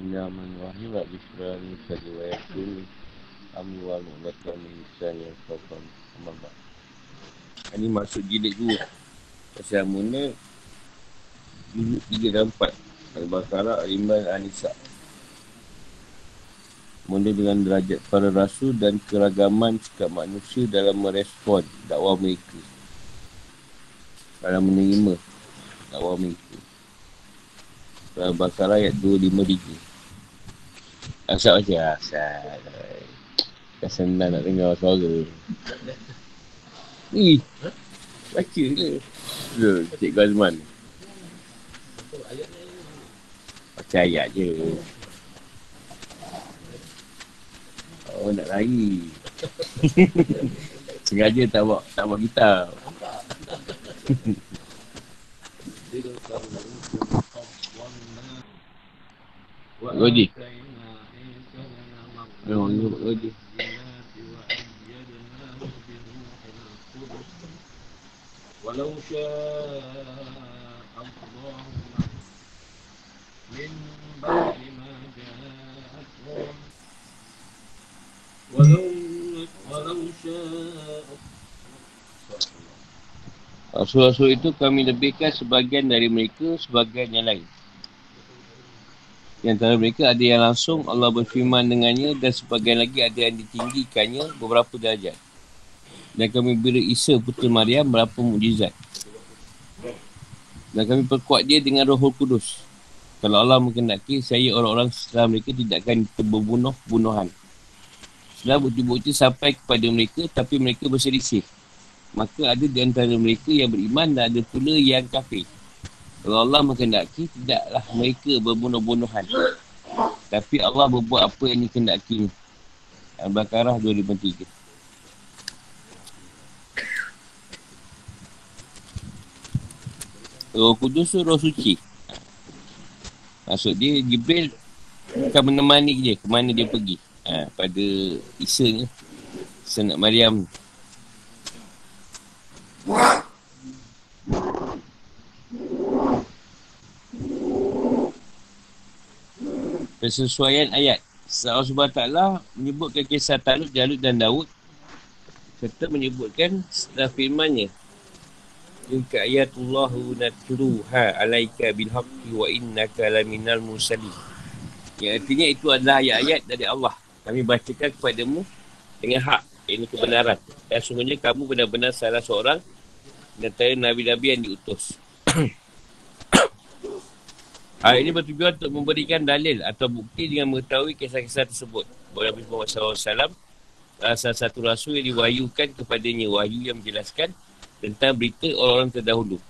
Bismillahirrahmanirrahim. Rabbi syurani syari wa yaksuni amni wa mu'latan milisani al-sawfam amabak. Ini masuk jilid 2 pasal muna jilid 3 dan 4 Al-Baqarah, Al-Imran, Al-Nisa. Muna dengan derajat para rasul dan keragaman sikap manusia dalam merespon dakwah mereka, dalam menerima dakwah mereka. Al-Baqarah ayat 253. Asal macam asal. Dah senang nak dengar suara. Baca ke? Loh, Cikgu Azman. Baca ayat je. Oh, nak lari. Sengaja tak bawa gitar. Goji. Memang ni buat goji. Walau sya'allahu min ba'di ma ja'atkum. Walau sya'allahu. Rasul-rasul itu kami lebihkan sebagian dari mereka sebagian yang lain. Di antara mereka ada yang langsung Allah berfirman dengannya dan sebagian lagi ada yang ditinggikannya beberapa darjat. Dan kami beri Isa putera Maryam beberapa mukjizat. Dan kami perkuat dia dengan Rohul Kudus. Kalau Allah menghendaki, saya orang-orang setelah mereka tidak akan terbunuh-bunuhan. Setelah bukti-bukti sampai kepada mereka tapi mereka berselisih. Maka ada di antara mereka yang beriman dan ada pula yang kafir. Kalau Allah menghendaki, tidaklah mereka berbunuh-bunuhan. Tapi Allah berbuat apa yang dikehendaki. Al-Baqarah 253. Roh Kudus tu roh suci. Maksud dia, Jibril akan menemani dia ke mana dia pergi. Pada Isa ni, Isa nak Maryam. Persesuaian ayat. Allah SWT menyebutkan kisah Talut, Jalut dan Daud serta menyebutkan setelah firmannya Inka ayatullahu natruha alaika bilhaqti wa innaka laminal mursalih, yang artinya itu adalah ayat-ayat dari Allah kami bacakan kepadamu dengan hak, ini kebenaran, dan sungguhnya kamu benar-benar salah seorang dan antara Nabi-Nabi yang diutus. Ayat ini bertujuan untuk memberikan dalil atau bukti dengan mengetahui kisah-kisah tersebut. Bahawa Nabi Muhammad SAW salah satu rasul yang diwahyukan kepadanya, wahyu yang menjelaskan tentang berita orang-orang terdahulu.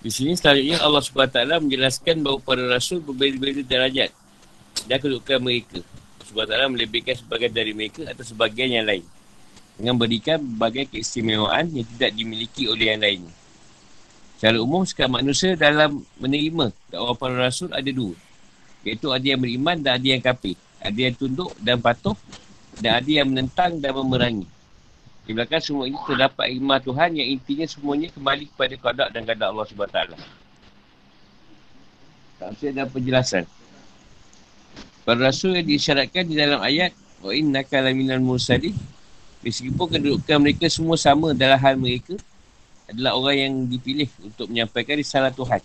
Di sini selanjutnya Allah SWT menjelaskan bahawa para rasul berbeza-beza darajat dan kedudukan mereka. Allah SWT melebihkan sebagian dari mereka atau sebagian yang lain dengan berikan berbagai keistimewaan yang tidak dimiliki oleh yang lainnya. Secara umum, sikap manusia dalam menerima dakwah para rasul ada dua. Iaitu ada yang beriman dan ada yang kafir. Ada yang tunduk dan patuh dan ada yang menentang dan memerangi. Di belakang semua ini terdapat hikmah Tuhan yang intinya semuanya kembali kepada qadak dan qadak Allah SWT. Tafsir dan penjelasan. Para rasul yang diisyaratkan di dalam ayat wa innaka laminal mursalih, meskipun kedudukan mereka semua sama dalam hal mereka adalah orang yang dipilih untuk menyampaikan risalah Tuhan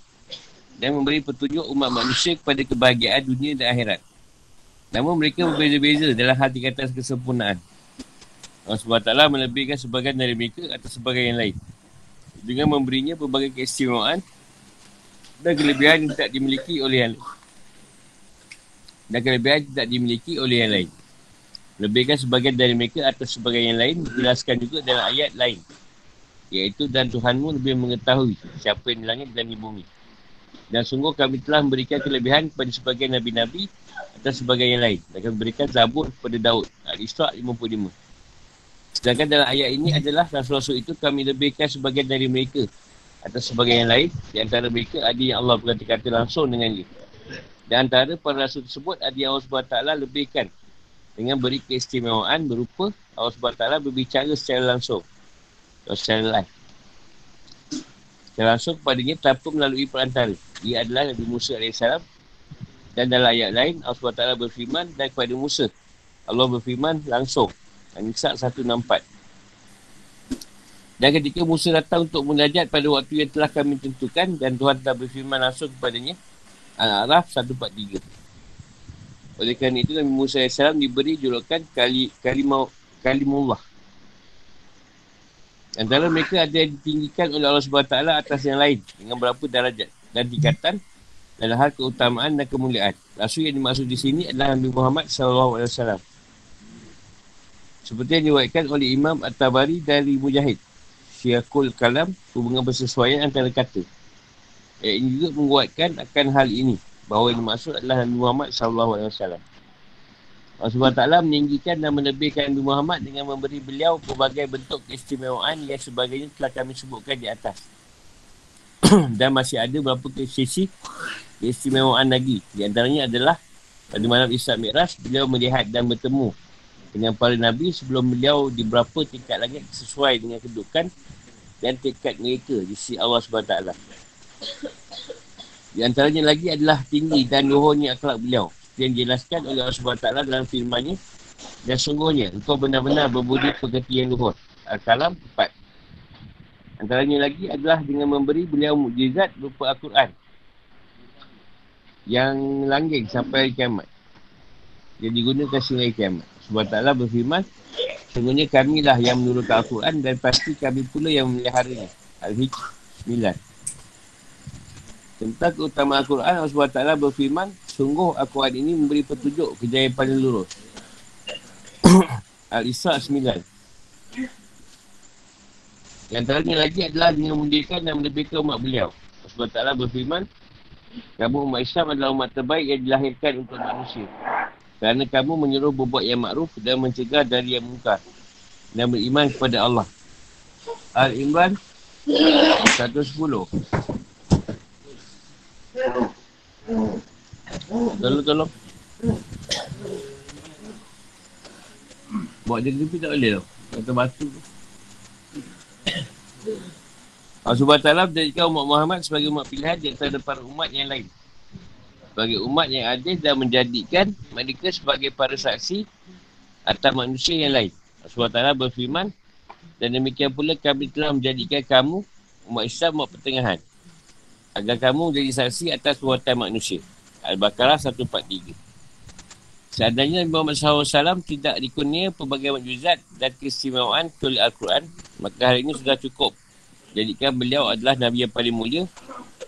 dan memberi petunjuk umat manusia kepada kebahagiaan dunia dan akhirat. Namun mereka berbeza-beza dalam hal tingkatan kesempurnaan. Allah SWT melebihkan sebagian dari mereka atau sebagian yang lain dengan memberinya berbagai keistimewaan dan kelebihan yang tidak dimiliki oleh yang lain. Melebihkan sebagian dari mereka atau sebagian yang lain dijelaskan juga dalam ayat lain. Iaitu dan Tuhanmu lebih mengetahui siapa yang di langit dan di bumi. Dan sungguh kami telah memberikan kelebihan kepada sebagian Nabi-Nabi atau sebagian yang lain. Dan kami berikan Zabur kepada Daud. Al-Isra' 55. Sedangkan dalam ayat ini adalah rasul-rasul itu kami lebihkan sebagian dari mereka atau sebagian yang lain. Di antara mereka ada yang Allah berkata-kata langsung dengan dia. Di antara para rasul tersebut ada yang Allah SWT lebihkan dengan beri keistimewaan berupa Allah SWT berbicara secara langsung. Secara langsung kepadanya tanpa melalui perantara. Ia adalah Nabi Musa AS Dan dalam ayat lain, Allah SWT berfirman dan kepada Musa. Allah berfirman langsung. An-Nisa 164. Dan ketika Musa datang untuk munajat pada waktu yang telah kami tentukan, dan Tuhan telah berfirman langsung kepadanya. Al-A'raf 143. Oleh kerana itu, Nabi Musa AS diberi julukan Kalimullah. Antara mereka ada yang ditinggikan oleh Allah SWT atas yang lain dengan berapa darajat dan tingkatan dalam hal keutamaan dan kemuliaan. Rasul yang dimaksud di sini adalah Nabi Muhammad SAW. Seperti yang diwakilkan oleh Imam At-Tabari dari Mujahid. Syiakul Kalam, hubungan bersesuaian antara kata. Ini juga menguatkan akan hal ini. Bahawa yang dimaksud adalah Nabi Muhammad SAW. Allah SWT meninggikan dan melebihkan Nabi Muhammad dengan memberi beliau pelbagai bentuk keistimewaan yang sebagainya telah kami sebutkan di atas. Dan masih ada beberapa sisi keistimewaan lagi. Di antaranya adalah pada malam Isra Mi'raj, beliau melihat dan bertemu dengan para Nabi sebelum beliau di beberapa tingkat lagi sesuai dengan kedudukan dan tingkat mereka di sisi Allah SWT. Di antaranya lagi adalah tinggi dan luhurnya akhlak beliau. Yang dijelaskan oleh Allah SWT dalam firman-Nya. Dan sungguhnya, engkau benar-benar berbudi pekerti yang luhur. Al-Kalam 4. Antaranya lagi adalah dengan memberi beliau mukjizat berupa Al-Quran. Yang langgeng sampai hari kiamat. Yang digunakan sehingga hari kiamat. SWT berfirman, sungguhnya kamilah yang menurunkan Al-Quran dan pasti kami pula yang memeliharanya. Al-Hijr 9. Tentang keutamaan Al-Quran, Allah SWT berfirman, sungguh Al-Quran ini memberi petunjuk ke jalan yang paling lurus. Al-Isra 9. Yang antaranya lagi adalah dengan mendirikan dan melebihkan umat beliau. Allah SWT berfirman, kamu umat Islam adalah umat terbaik yang dilahirkan untuk manusia. Kerana kamu menyuruh berbuat yang makruf dan mencegah dari yang mungkar. Dan beriman kepada Allah. Al-Imran 110. Tolong. Buat dia tepi tak boleh tau. Kata batu tu. Al-Subhanallah menjadikan umat Muhammad sebagai umat pilihan di antara para umat yang lain. Sebagai umat yang adil dan menjadikan mereka sebagai para saksi atas manusia yang lain. Al-Subhanallah berfirman, dan demikian pula kami telah menjadikan kamu umat Islam umat pertengahan. Agar kamu jadi saksi atas perbuatan manusia. Al-Baqarah 143. Seandainya Nabi Muhammad SAW tidak dikurnia pelbagai mukjizat dan keistimewaan oleh Al-Quran, maka hari ini sudah cukup. Jadikan beliau adalah Nabi yang paling mulia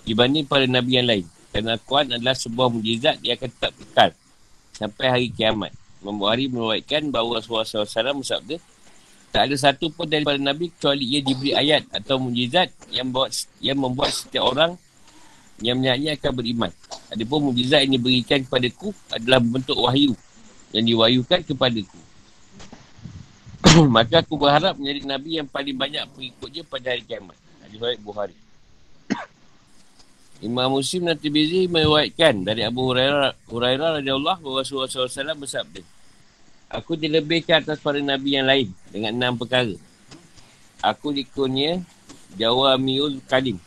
dibanding para Nabi yang lain. Kerana Al-Quran adalah sebuah mukjizat yang akan tetap kekal sampai hari kiamat. Membuhari meruatkan bahawa Rasulullah SAW bersabda, tak ada satu pun daripada Nabi kecuali ia diberi ayat atau mukjizat yang membuat setiap orang yang menyaknya akan beriman. Adapun mukjizat yang diberikan kepadaku adalah bentuk wahyu yang diwahyukan kepadaku. Maka aku berharap menjadi Nabi yang paling banyak pengikutnya pada hari kiamat. Hadis riwayat Bukhari. Imam Muslim dan Tirmizi meriwayatkan dari Abu Hurairah radhiyallahu anhu Rasulullah SAW bersabda, aku dilebihkan atas para Nabi yang lain dengan 6 perkara. Aku dikurnia Jawamiul Kalim.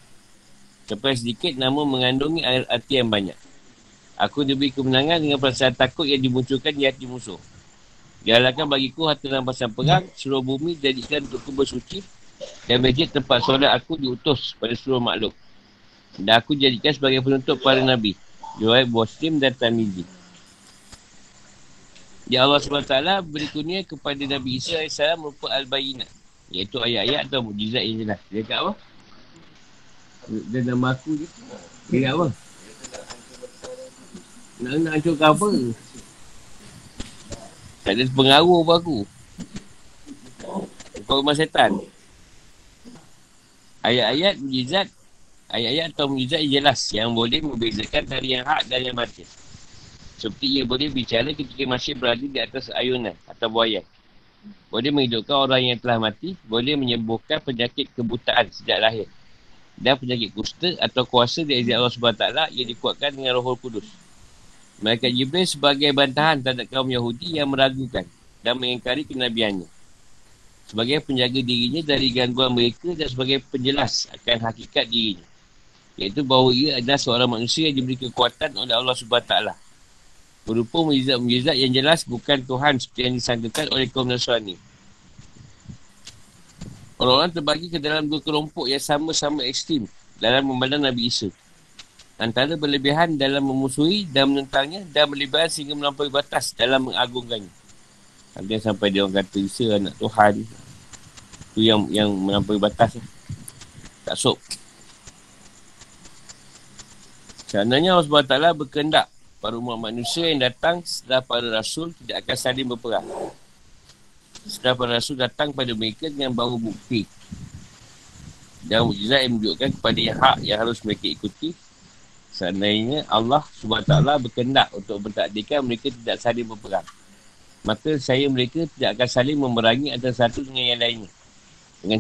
Sampai sedikit namun mengandungi air hati yang banyak. Aku diberi kemenangan dengan perasaan takut yang dimunculkan di hati musuh. Dihalalkan bagiku harta rampasan perang, seluruh bumi jadikan untukku bersuci, dan masjid tempat solat aku diutus pada seluruh makhluk. Dan aku jadikan sebagai penuntut para Nabi. Riwayat Muslim dan Tirmizi. Ya Allah SWT beri kurnia kepada Nabi Isa AS merupakan al-bayinah. Iaitu ayat-ayat atau mukjizat yang jelas. Dia kata apa? Dan nama aku je. Dia apa? Nak hancurkan apa? Tak ada pengaruh pun aku. Kau rumah setan. Ayat-ayat mujizat. Ayat-ayat atau mujizat jelas. Yang boleh membezakan dari yang hak dan yang batil. Seperti ia boleh bicara ketika masih berada di atas ayunan atau buayan. Boleh menghidupkan orang yang telah mati. Boleh menyembuhkan penyakit kebutaan sejak lahir. Dan penyakit kusta atau kuasa dari izin Allah SWT yang dikuatkan dengan Rohul Kudus. Mereka Jibril sebagai bantahan terhadap kaum Yahudi yang meragukan dan mengingkari kenabiannya. Sebagai penjaga dirinya dari gangguan mereka dan sebagai penjelas akan hakikat dirinya. Iaitu bahawa ia adalah seorang manusia yang diberi kekuatan oleh Allah SWT berupa mujizat-mujizat yang jelas bukan Tuhan seperti yang disangkakan oleh kaum Nasrani. Orang-orang terbagi ke dalam dua kelompok yang sama-sama ekstrim dalam memandang Nabi Isa. Antara berlebihan dalam memusuhi dan menentangnya dan berlebihan sehingga melampaui batas dalam mengagungkannya. Sampai dia orang kata Isa anak Tuhan. Tu yang melampaui batas. Tak sok. Seandainya Allah SWT berkendak para umat manusia yang datang setelah para rasul tidak akan saling berperang. Setelah para rasul datang pada mereka dengan baru bukti dan mukjizat yang menunjukkan kepada yang hak yang harus mereka ikuti. Seandainya Allah SWT berkendak untuk bertakdirkan mereka tidak saling berperang, maka saya mereka tidak akan saling memerangi antara satu dengan yang lainnya dengan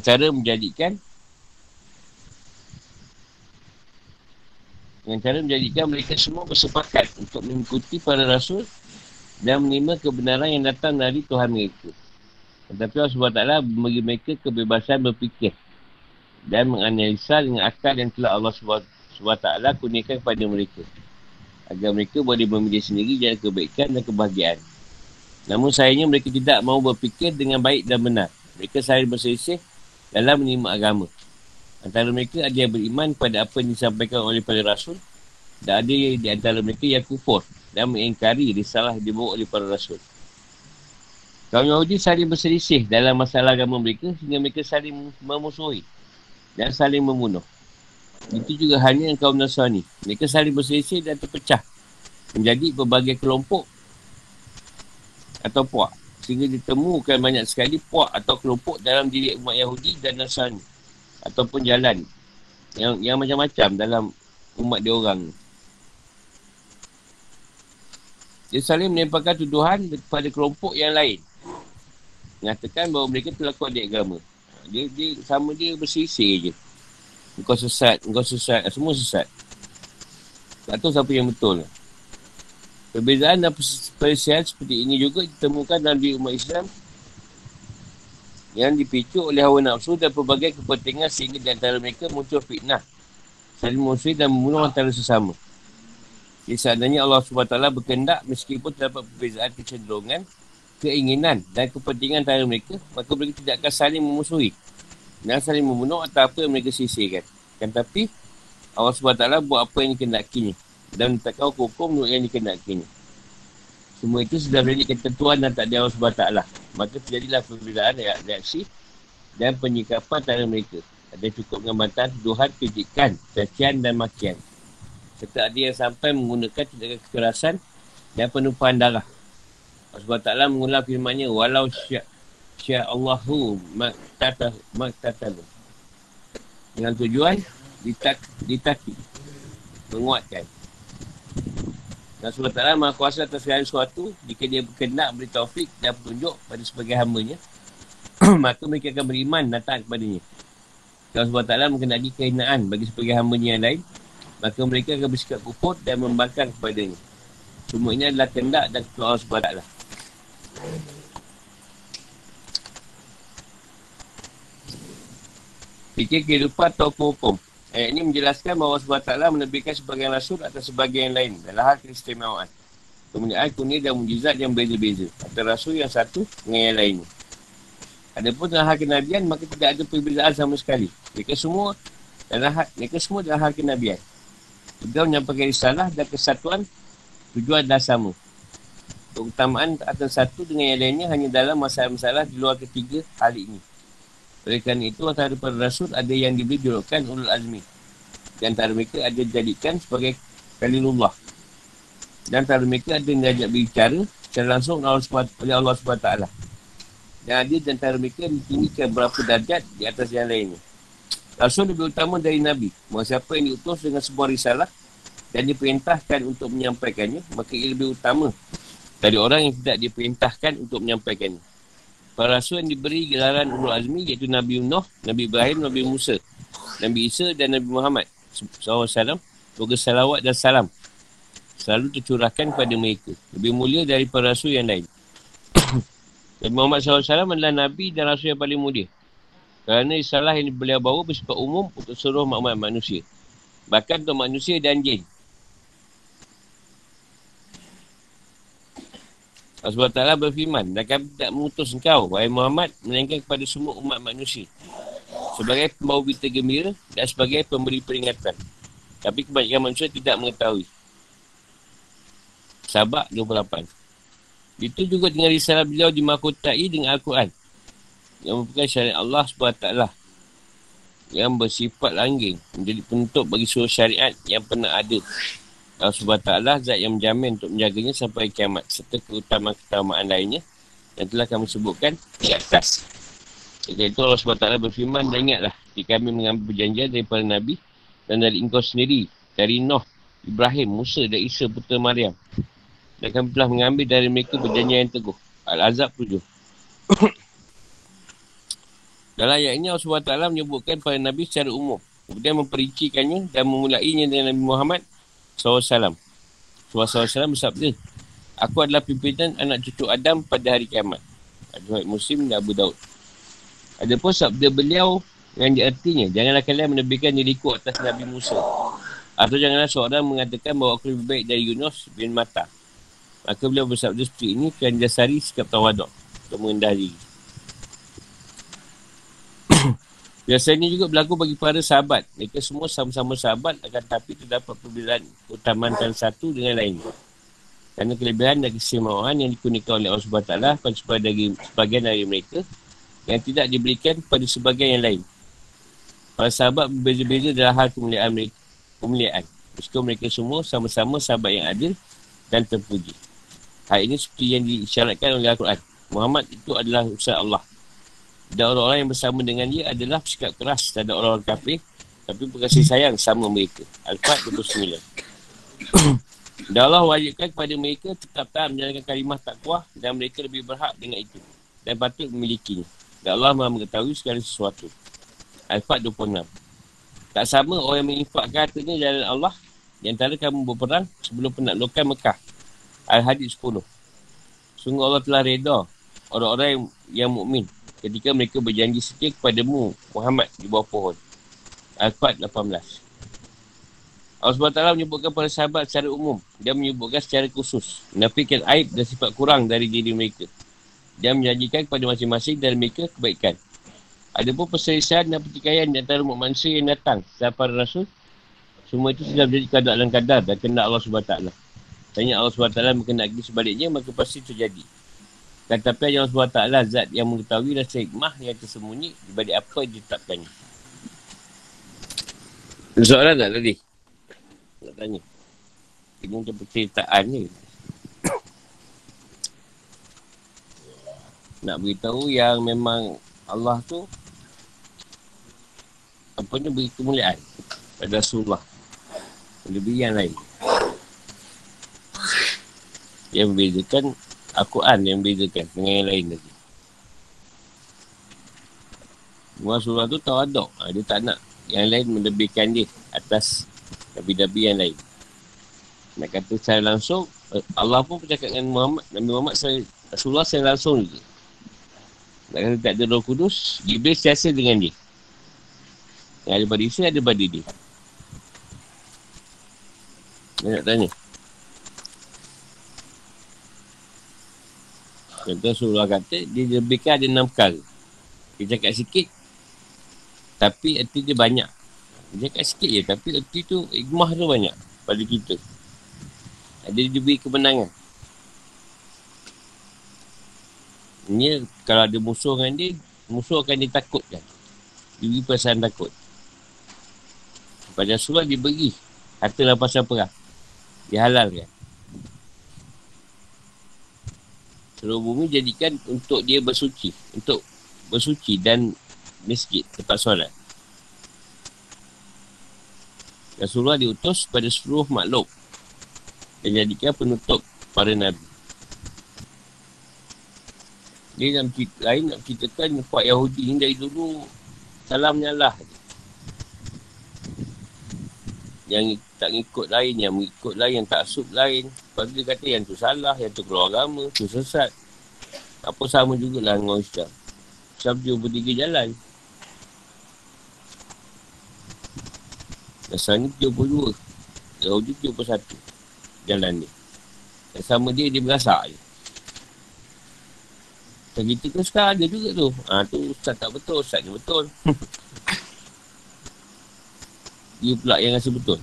cara menjadikan mereka semua bersepakat untuk mengikuti para rasul dan menerima kebenaran yang datang dari Tuhan mereka. Tetapi Allah SWT beri mereka kebebasan berfikir dan menganalisa dengan akal yang telah Allah SWT kurniakan kepada mereka, agar mereka boleh memilih sendiri jalan kebaikan dan kebahagiaan. Namun sayangnya mereka tidak mahu berfikir dengan baik dan benar. Mereka saling berselisih dalam menerima agama. Antara mereka ada yang beriman pada apa yang disampaikan oleh para rasul, dan ada di antara mereka yang kufur dan mengingkari risalah dibawa oleh para rasul. Kaum Yahudi saling berselisih dalam masalah agama mereka sehingga mereka saling memusuhi dan saling membunuh. Itu juga hanya kaum Nasrani. Mereka saling berselisih dan terpecah menjadi berbagai kelompok atau puak. Sehingga ditemukan banyak sekali puak atau kelompok dalam diri umat Yahudi dan Nasrani. Ataupun jalan yang macam-macam dalam umat diorang. Dia saling melemparkan tuduhan kepada kelompok yang lain. Nyatakan bahawa mereka telah kodek agama. Dia sama dia bersisih je. Engkau sesat, semua sesat. Tak tahu siapa yang betul. Perbezaan dan perselisihan seperti ini juga ditemukan dalam diri umat Islam yang dipicu oleh hawa nafsu dan pelbagai kepentingan sehingga di antara mereka muncul fitnah, saling musuh dan membunuh antara sesama. Jadi seandainya Allah SWT berkendak, meskipun terdapat perbezaan kecenderungan, keinginan dan kepentingan antara mereka, maka mereka tidak akan saling memusuhi dan saling membunuh atau apa yang mereka sisihkan. Tetapi Allah SWT buat apa yang dikendakinya dan letakkan hukum menurut yang dikendakinya. Semua itu sudah menjadi ketentuan dan takdir Allah SWT. Maka terjadilah perbezaan reaksi dan penyikapan antara mereka. Ada cukup dengan bantahan, tuduhan, kritikan, cacian dan makian. Serta ada yang sampai menggunakan tindakan kekerasan dan penumpahan darah. Allah SWT mengulang firman-Nya, walau sya'allahu maktatalu. Dengan tujuan ditaki, menguatkan. Dan Allah SWT maha kuasa atas segala sesuatu. Jika dia berkendak, beri taufik dan petunjuk pada sebagai hamba-Nya, maka mereka akan beriman dan taat kepadanya. Kalau Allah SWT mengenaki kehinaan bagi sebagai hamba-Nya yang lain, maka mereka akan bersikap kufur dan membangkang kepadanya. Semua ini adalah kendak dan ketua Allah SWT. Fikir kehidupan atau hukum. Ayat ini menjelaskan bahawa Allah SWT menebihkan sebagian rasul atas sebagian lain dalam hal keistimewaan, kemuliaan, kurnia dan mujizat yang berbeza-beza antara rasul yang satu dengan yang lain. Adapun dalam hal kenabian, maka tidak ada perbezaan sama sekali. Mereka semua dalam hal kenabian. Mereka menyampaikan risalah dan kesatuan tujuan adalah sama. Keutamaan atas satu dengan yang lainnya hanya dalam masalah-masalah di luar ketiga hal ini. Oleh kerana itu, antara para rasul ada yang diberi julukan Ulul Azmi. Di antara mereka ada dijadikan sebagai Khalilullah. Di antara mereka ada yang diajak berbicara secara langsung oleh Allah SWT. Dan ada di antara mereka yang ditinggikan berapa darjat di atas yang lainnya. Rasul lebih utama dari Nabi. Bahawa siapa yang diutus dengan sebuah risalah dan diperintahkan untuk menyampaikannya, maka ia lebih utama dari orang yang tidak diperintahkan untuk menyampaikannya. Para rasul yang diberi gelaran Ulul Azmi iaitu Nabi Nuh, Nabi Ibrahim, Nabi Musa, Nabi Isa dan Nabi Muhammad SAW. Semoga salawat dan salam selalu tercurahkan kepada mereka. Lebih mulia dari para rasul yang lain. Nabi Muhammad SAW adalah Nabi dan rasul yang paling mulia. Kerana risalah yang beliau bawa bersifat umum untuk seluruh umat manusia. Bahkan untuk manusia dan jin. Allah SWT berfirman, dan kami tak mengutus engkau, wahai Muhammad, melainkan kepada semua umat manusia, sebagai pembawa berita gembira dan sebagai pemberi peringatan. Tapi kebanyakan manusia tidak mengetahui. Sabak 28. Itu juga dengan risalah beliau dimahkotai dengan Al-Quran, yang merupakan syariat Allah SWT, yang bersifat langgeng, menjadi penutup bagi seluruh syariat yang pernah ada. Allah SWT, zat yang menjamin untuk menjaganya sampai kiamat, serta keutamaan-keutamaan lainnya yang telah kami sebutkan di atas. Setelah itu Allah SWT berfirman, dan ingatlah jika kami mengambil perjanjian daripada Nabi dan dari engkau sendiri, dari Nuh, Ibrahim, Musa dan Isa putera Maryam, dan kami telah mengambil dari mereka perjanjian yang teguh. Al-Azab 7. Dalam ayat ini Allah SWT menyebutkan pada Nabi secara umum, kemudian memperincikannya dan memulainya dengan Nabi Muhammad SAW. SAW bersabda, aku adalah pimpinan anak cucu Adam pada hari kiamat. Al-Juhad Muslim dan Abu Daud. Ada pun sabda beliau yang diartinya, janganlah kalian menebihkan diriku atas Nabi Musa, atau janganlah seorang mengatakan bahawa aku lebih baik dari Yunus bin Matta. Maka beliau bersabda seperti ini kerana dasari sikap tawaduk untuk mengendah diri. Biasanya juga berlaku bagi para sahabat. Mereka semua sama-sama sahabat, akan tapi terdapat perbezaan utamakan satu dengan lain. Kerana kelebihan dan keistimewaan yang dikurniakan oleh Allah SWT pada sebagian dari mereka yang tidak diberikan pada sebagian yang lain. Para sahabat berbeza-beza dalam hal kemuliaan mereka, meskipun mereka semua sama-sama sahabat yang adil dan terpuji. Hal ini seperti yang diisyaratkan oleh Al-Quran. Muhammad itu adalah utusan Allah, dan orang-orang yang bersama dengan dia adalah bersikap keras terhadap orang-orang kafir, tapi berkasih sayang sama mereka. Al-Fatihah 29. Dan Allah wajibkan kepada mereka tetap tahan menjalankan kalimah taqwa, dan mereka lebih berhak dengan itu dan patut memilikinya. Dan Allah Maha mengetahui segala sesuatu. Al-Fatihah 26. Tak sama orang yang menginfakkan hartanya jalan Allah, di antara kamu berperang sebelum penaklukan Mekah. Al-Hadid 10. Sungguh Allah telah reda orang-orang yang mukmin ketika mereka berjanji setia kepadamu, Muhammad, di bawah pohon. Al-Fatihah 18. Allah SWT menyebutkan para sahabat secara umum. Dia menyebutkan secara khusus, menafikan aib dan sifat kurang dari diri mereka. Dia menjanjikan kepada masing-masing dari mereka kebaikan. Ada pun perselisihan dan pertikaian di antara manusia yang datang setelah para Rasul. Semua itu sudah menjadi kadar dan kadar dan kena Allah SWT. Tanya Allah SWT berkenaan sebaliknya, maka pasti terjadi. Tetapi Allah SWT zat yang mengetahui rasa hikmah yang tersembunyi di balik apa yang ditetapkannya. Soalan tak tadi? Tak tanya. Ini macam perceritaan ni. Nak beritahu yang memang Allah tu apa ni, beri kemuliaan pada Rasulullah lebih yang lain. Yang membezakan Al-Quran, yang bezakan dengan yang lain lagi. Rasulullah tu tawaduk. Dia tak nak yang lain melebihkan dia atas nabi-nabi yang lain. Nak kata secara langsung, Allah pun bercakap dengan Muhammad, Nabi Muhammad, Rasulullah secara langsung juga. Nak kata tak ada Roh Kudus, Jibril siasa dengan dia. Yang ada pada Isa, ada pada dia. Dia nak tanya contoh, Rasulullah kata dia lebihkan ada 6 perkara. Dia cakap sikit tapi erti dia banyak. Dia cakap sikit je tapi erti tu, hikmah tu banyak pada kita. Dia diberi kemenangan. Ini kalau ada musuh dengan dia, musuh akan ditakutkan, diberi perasaan takut. Pada Rasulullah diberi harta lampasan perang, dihalalkan. Seluruh bumi jadikan untuk dia bersuci, untuk bersuci dan masjid, tempat solat. Rasulullah diutus pada seluruh makhluk dan jadikan penutup para Nabi. Dia dalam cerita lain nak ceritakan kuat Yahudi ni dari dulu salam nyalah je. Yang tak mengikut lain, yang mengikut lain, yang tak sub lain. Lepas tu dia kata yang tu salah, yang tu keluar agama, tu sesat. Apa sama jugalah dengan Islam. Islam dia bertiga jalan. Rasanya 72. Yahudi 71. Jalan ni. Yang sama dia, dia berasak je. Kan kita ke Ustaz ada juga tu. Ha, tu Ustaz tak betul, Ustaz ni betul. Dia pula yang rasa betul.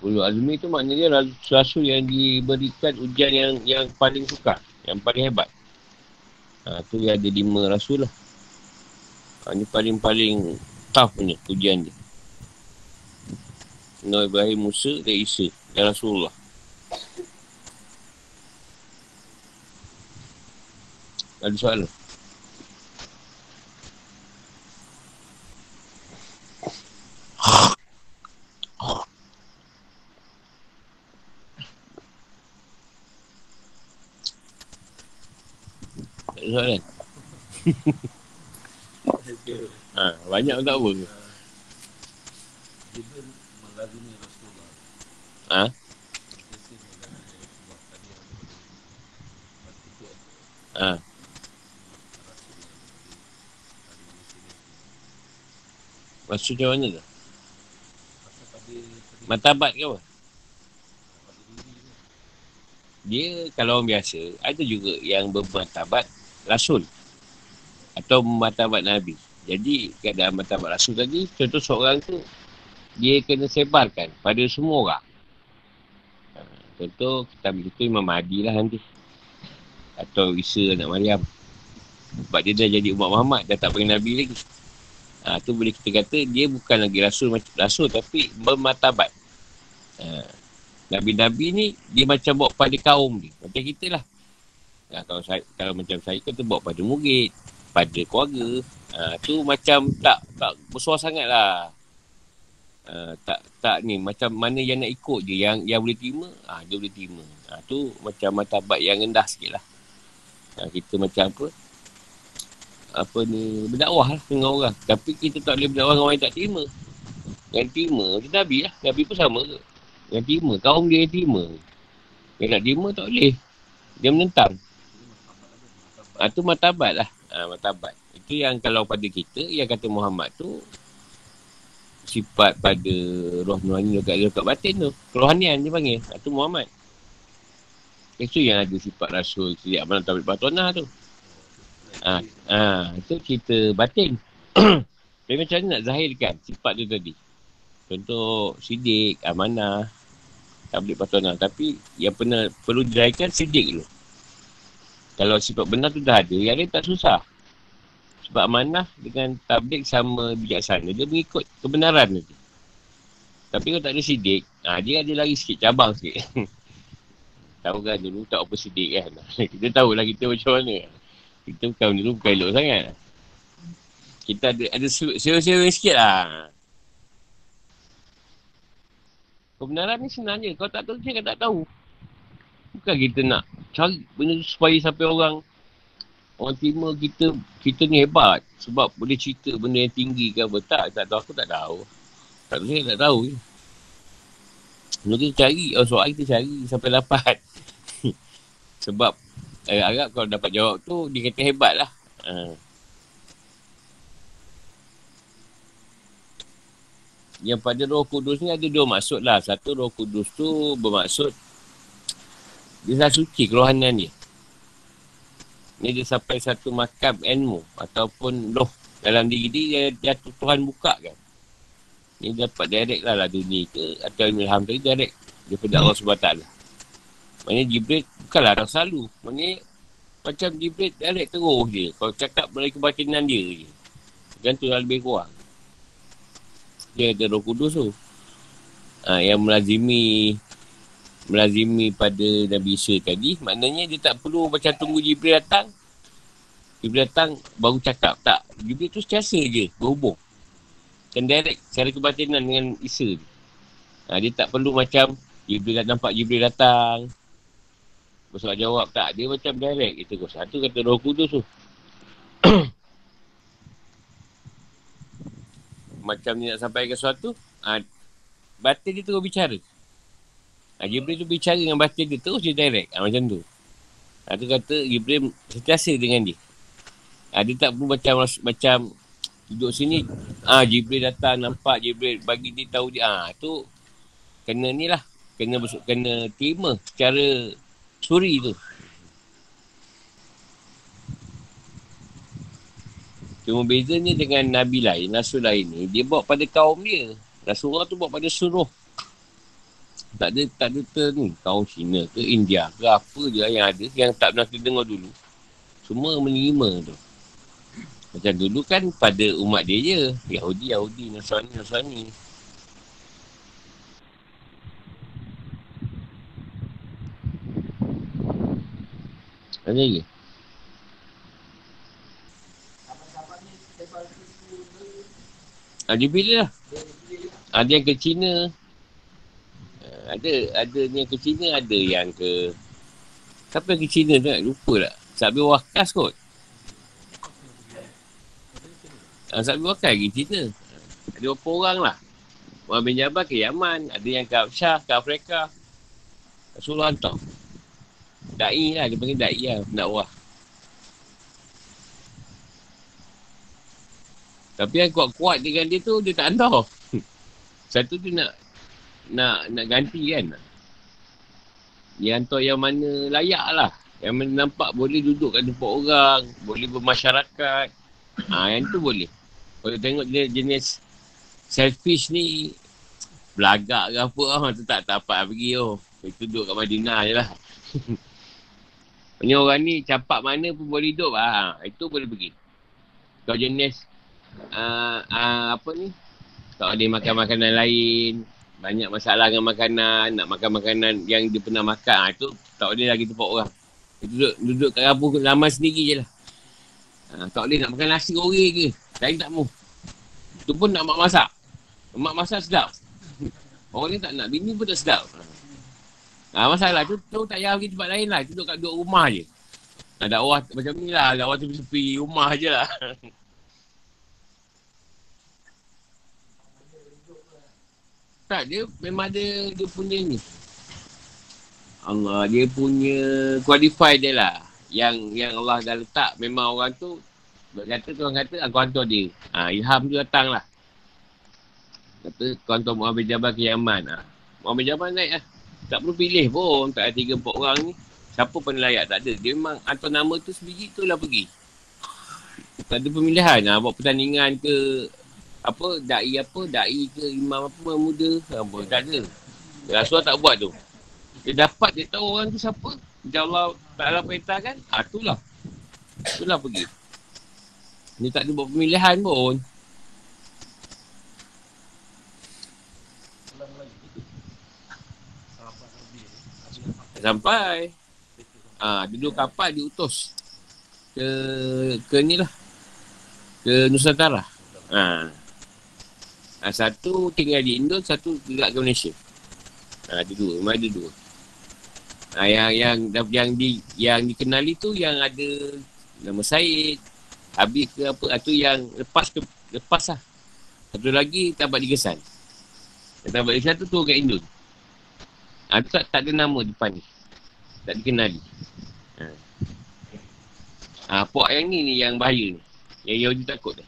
Ulul Azmi tu maknanya rasul yang diberikan ujian yang paling sukar, yang paling hebat. Ha, tu dia ada 5 rasul lah. Ha, ni paling-paling tough punya ujian dia. Nabi Ibrahim, Musa dan Isa dan Rasulullah. Ada soalan? Soalan? Ha, banyak tak apa ke? Kita melazimi Rasulullah. Ha? Ha? Maksudnya mana tu? Matabat ke apa? Dia kalau orang biasa, ada juga yang bermatabat Rasul atau matabat Nabi. Jadi keadaan matabat Rasul tadi, contoh seorang tu dia kena sebarkan pada semua orang. Contoh kita ambil itu Imam Mahdi lah nanti, atau Isa anak Maryam. Sebab dia dah jadi umat Muhammad, dah tak panggil Nabi lagi. Ha, tu boleh kita kata dia bukan lagi Rasul macam Rasul, tapi bermatabat. Ha, Nabi-Nabi ni dia macam buat pada kaum dia, macam kita lah. Ha, kalau macam saya kan tu buat pada murid, pada keluarga. Ha, tu macam tak besar sangat lah. Ha, tak ni macam mana yang nak ikut je, yang boleh terima, ha, dia boleh terima. Ha, tu macam matabat yang rendah sikit lah. Ha, kita macam apa ni, berdakwah lah dengan orang, tapi kita tak boleh berdakwah dengan orang yang tak terima. Yang terima macam Nabi lah. Nabi pun sama ke yang terima, kaum dia yang terima. Yang nak terima tak boleh, dia menentang. Ha, tu matabat lah. Ha, matabat itu yang kalau pada kita, yang kata Muhammad tu sifat pada roh nurani dekat batin tu, kerohanian dia panggil. Ha, tu Muhammad itu yang ada sifat Rasul sejak mana tablik batonah tu. Ah, ha, itu cerita batin. Dia macam mana nak zahirkan sifat tu tadi. Contoh sidik, amanah, tablik batonah. Tapi yang perlu zahirkan sidik dulu. Kalau sifat benar tu dah ada, yang lain tak susah. Sebab amanah dengan tablik sama bijaksana, dia mengikut kebenaran tadi. Tapi kalau tak ada sidik, ha, dia ada lagi sikit, cabang sikit. Tahu kan dulu tak apa sidik kan. Kita tahulah kita macam mana. Kita bukan dulu bukan elok sangat. Kita ada sewa-sewa sikit lah. Kebenaran ni senang je. Kau tak tahu je, kau tak tahu. Bukan kita nak cari benda supaya sampai orang terima kita ni hebat. Sebab boleh cerita benda yang tinggi ke apa. Tak tahu, aku tak tahu. Tak tahu, saya tak tahu je. Lalu kita cari, soal kita cari sampai dapat. Sebab Arab kalau dapat jawab tu, dia kata hebat lah. Yang pada Roh Kudus ni ada 2 maksud lah. Satu, Roh Kudus tu bermaksud dia dah suci kerohanian dia. Ni dia sampai satu makam ilmu ataupun roh dalam diri dia Tuhan buka kan. Ni dapat direct lah dunia ke atau ilham tadi direct daripada Allah SWT lah. Maksudnya Jibril bukanlah orang selalu. Maksudnya macam Jibril direct terus dia. Kalau cakap dari kebatinan dia je. Dan tu lebih kurang. Dia ada Roh Kudus tu. Ha, yang melazimi pada Nabi Isa tadi. Maknanya dia tak perlu macam tunggu Jibril datang. Jibril datang baru cakap. Tak. Jibril tu setiasa je berhubung. Dan direct secara kebatinan dengan Isa tu. Ha, dia tak perlu macam Jibril nampak Jibril datang. Masalah jawab tak, dia macam direct kita terus. Satu kata Roh Kudus tu. Macam ni nak sampaikan sesuatu, batin dia terus bicara. Jibril tu bicara dengan batin dia, terus dia direct. Macam tu. Tu kata Jibril sentiasa dengan dia. Dia tak perlu macam duduk sini. Jibril datang, nampak Jibril bagi dia tahu dia. Tu kena ni lah. Kena terima secara Suri tu. Cuma bezanya dengan Nabi lain, Rasul lain ni, dia buat pada kaum dia. Rasulullah tu buat pada suruh. Tak ada ni, kaum Cina ke India ke apa je yang ada, yang tak pernah kita dengar dulu. Semua menerima tu. Macam dulu kan pada umat dia je, Yahudi, Nasrani. Ada lagi? Dia pilih lah. Ada yang ke China. Ada yang ke China, ada yang ke... Siapa yang ke China tu? Lupa lah. Sabri Wakas kot. Sabri Wakas ke China. Ada berapa orang lah. Orang bin Jabal ke Yaman. Ada yang ke Habsyah, ke Afrika. Rasulullah hantar. Da'i lah. Dia panggil da'i lah. Pendakwah. Tapi yang kuat-kuat dengan dia tu, dia tak hantar. Satu tu nak ganti kan. Dia hantar yang mana layak lah. Yang mana nampak boleh duduk kat tempat orang. Boleh bermasyarakat. Yang tu boleh. Kalau tengok dia jenis selfish ni, belagak ke apa lah. Tu tak dapat pergi oh. Dia duduk kat Madinah je lah. Punya orang ni campak mana pun boleh hidup lah. Itu boleh pergi. Kalau jenis apa ni, tak ada makan makanan lain, banyak masalah dengan makanan, nak makan makanan yang dia pernah makan, itu tak boleh lagi tempat orang. Dia duduk kat kampung lama sendiri je lah. Tak boleh nak makan nasi goreng ke, lain tak mahu. Itu pun nak mak masak. Mak masak sedap. Orang ni tak nak, bini pun tak sedap. Masalah tu tak payah pergi tempat lain lah, duduk kat duduk rumah je. Dakwah macam ni lah, dakwah tepi-tepi rumah je lah. Tak, dia memang ada dia punya ni. Allah, dia punya qualify dia lah. Yang Allah dah letak, memang orang tu Tuhan kata, aku hantar dia. Ilham tu datang lah. Kata, aku hantar Mu'ad bin Jabal ke Yaman. Mu'ad bin Jabal naik lah. Tak perlu pilih pun, tak ada 3-4 orang ni. Siapa pun layak, tak ada. Dia memang hantar nama tu sebiji tu lah pergi. Tak ada pemilihan lah, buat pertandingan ke da'i ke imam apa muda apa, tak ada. Rasulullah tak buat tu. Dia dapat, dia tahu orang tu siapa, dia Allah Ta'ala perintahkan, itulah pergi. Dia tak ada buat pemilihan pun. Sampai duduk kapal diutus ke ni lah, ke Nusantara. Satu tinggal di Indon, satu tinggal ke Malaysia. Ada dua, memang ada dua. Yang dikenali tu yang ada nama Syed, Habib ke apa, itu yang lepas lah. Satu lagi Tabat Digesan. Tabat Digesan tu kat Indon. Itu tak ada nama depan ni. Tak dikenali. Puak yang ni yang bahaya ni. Yang Yahudi takut ni.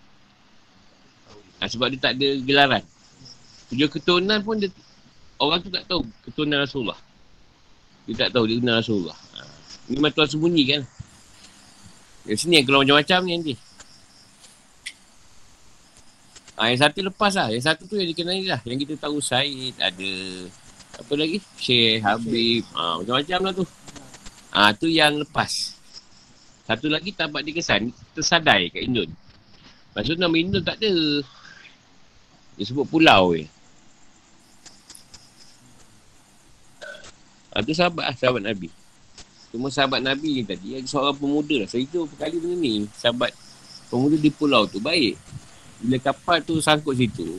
Sebab dia tak ada gelaran. Tujuh keturunan pun dia, orang tu tak tahu keturunan Rasulullah. Dia tak tahu dia kenal Rasulullah. Ini memang tuan sembunyi kan. Dari sini yang keluar macam-macam ni nanti. Yang satu lepas lah. Yang satu tu yang dikenali lah. Yang kita tahu Syed, ada apa lagi? Syekh, Habib. Macam-macam lah tu. Tu yang lepas. Satu lagi Tabat Digesan. Tersadai kat Indon. Maksud nama Indon tak ada. Dia sebut pulau je. Itu sahabat Nabi. Cuma sahabat Nabi ni tadi, ada seorang pemuda lah. Saya itu berkali benda ni. Sahabat pemuda di pulau tu. Baik. Bila kapal tu sangkut situ.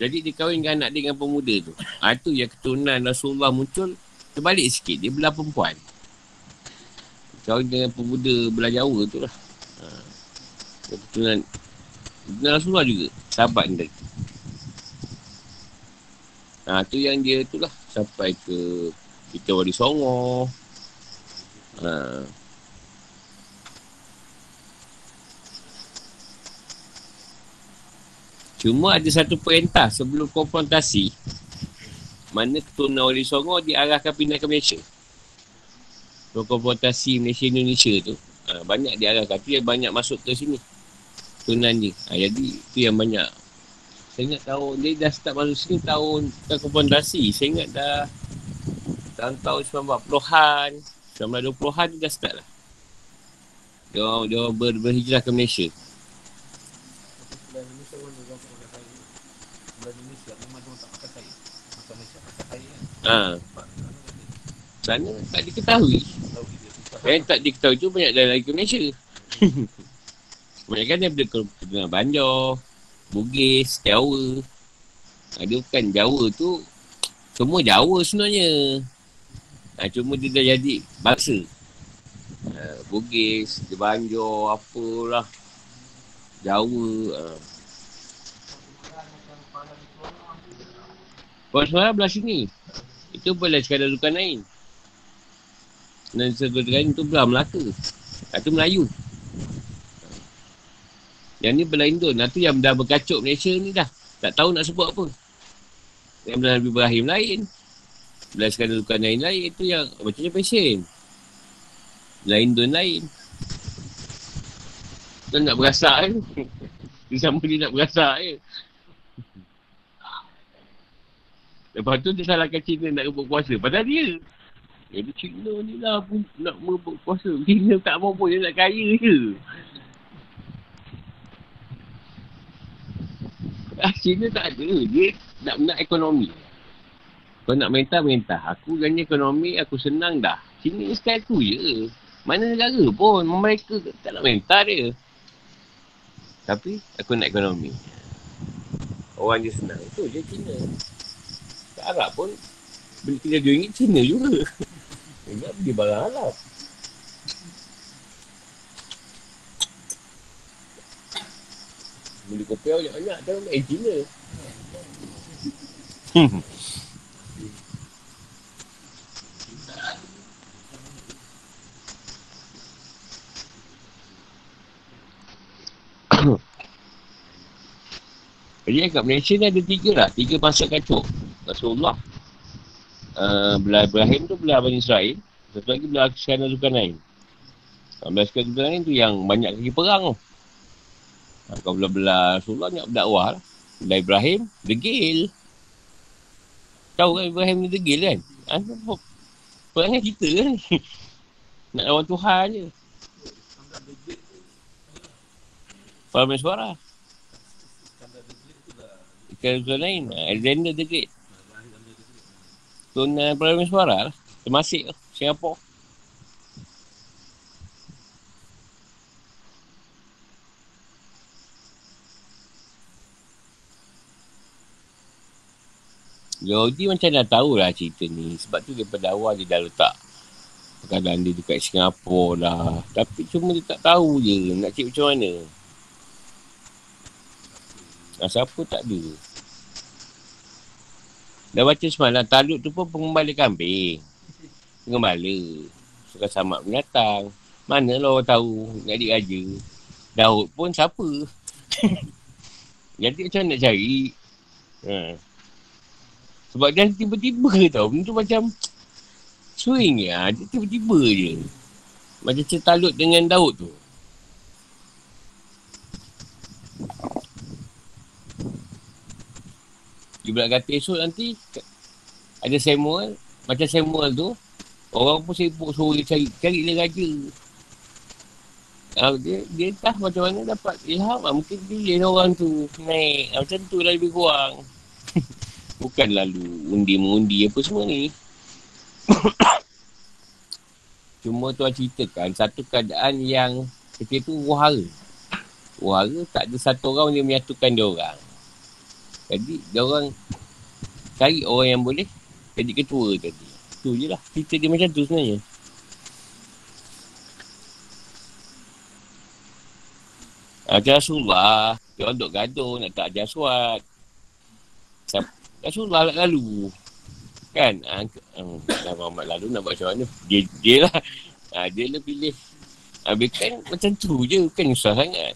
Jadi dia kahwin dengan anak dia dengan pemuda tu. Itu yang keturunan Rasulullah muncul. Terbalik sikit. Dia belah perempuan. Kahwin dengan pemuda belah Jawa tu lah. Keturunan Rasulullah juga. Sahabat ni tadi. Tu yang dia tu lah. Sampai ke kita Wali Songo. Cuma ada satu perintah sebelum konfrontasi. mana keturunan oleh Songo diarahkan pindah ke Malaysia. Konfrontasi Malaysia-Indonesia tu banyak diarahkan. Tu yang banyak masuk ke sini keturunan dia. Jadi tu yang banyak. Saya ingat tahun, dia dah start masuk sini tahun bukan konfrontasi. Saya ingat dah tahun 1940-an, 1920-an dia dah start lah. Dia berhijrah ke Malaysia. Ha. Sana tak diketahui. Yang tak diketahui tu banyak dari ke Malaysia. Kebanyakan daripada keturunan Banjar, Bugis, Jawa. Dia bukan Jawa tu, semua Jawa sebenarnya. Cuma dia dah jadi bangsa. Bugis, Banjar, apalah. Jawa. Puan Suara belah sini. Itu belah sekadar Lukan lain. Dan sekadar itu belah Melaka. Itu Melayu. Yang ni belah Indon. Itu yang dah berkacuk Malaysia ni dah. Tak tahu nak sebut apa. Yang belah Nabi Ibrahim lain. Belah sekadar Lukan lain-lain. Itu yang macamnya pesen. Belah Indon lain. Dia nak berasak je. Dia sama dia nak berasak je. Lepas tu dia salahkan Cina nak rebut kuasa. Padahal dia. Jadi Cina ni lah pun nak merebut kuasa. Cina tak mau pun. Dia nak kaya je. Cina tak ada. Dia nak ekonomi. Kau nak mentah-mentah. Aku ganja ekonomi, aku senang dah. Cina ni sekali tu je. Mana negara pun. Mereka tak nak mentah dia. Tapi aku nak ekonomi. Orang dia senang. Itu je Cina. Arab pun beli RM3 Cina juga. Dia beli barang Arab. Beli kopi banyak-banyak dia beli Cina. Jadi kat Malaysia ni ada tiga lah. Tiga pasal kacuk. Rasulullah. Belah Ibrahim tu belah Bani Israel. Satu lagi belah Sekadar Zulkarnain. Belah Sekadar Zulkarnain tu yang banyak kaki perang tu. Kalau belah-belah Rasulullah nak berdakwah lah. Belah Ibrahim, degil. Tahu kan Ibrahim ni degil kan? Perangnya kita kan? Nak lawan Tuhan je. Faham yang suara? Sekadar Zulkarnain. Alexander the Great. Tuan Perdana Suara lah. Termasik lah. Singapura. Yahudi macam dah tahulah cerita ni. Sebab tu daripada awal dia dah letak keadaan dia dekat Singapura lah. Tapi cuma dia tak tahu je. Nak cek macam mana. Siapa tak ada. Dah baca semalam, Talut tu pun pengembala kambing. Pengembala. Suka samak binatang. Mana lah orang tahu nak adik raja. Daud pun siapa. Jadi macam nak cari. Sebab dia tiba-tiba tau. Benda tu macam swing je. Dia tiba-tiba je. Macam cerita Talut dengan Daud tu. Dia pula kata esok nanti ada Samuel. Macam Samuel tu orang pun sibuk suruh dia cari dia raja. Dia entah macam mana dapat ilham lah. Mungkin dia orang tu naik. Macam tu lah lebih kurang. Bukan lalu undi-mengundi apa semua ni. Cuma tuan ceritakan satu keadaan yang ketika tu wahara. Wahara tak ada satu orang dia menyatukan dia orang. Jadi, dia orang cari orang yang boleh jadi ketua tadi. Tu je lah. Cerita dia macam tu sebenarnya. Rasulullah. Dia orang duk gaduh nak tak ajar suat. Rasulullah lalu. Kan? Muhammad lalu nak buat macam mana? Dia lah. Dia lah pilih. Habis kan macam tu je. Bukan susah sangat.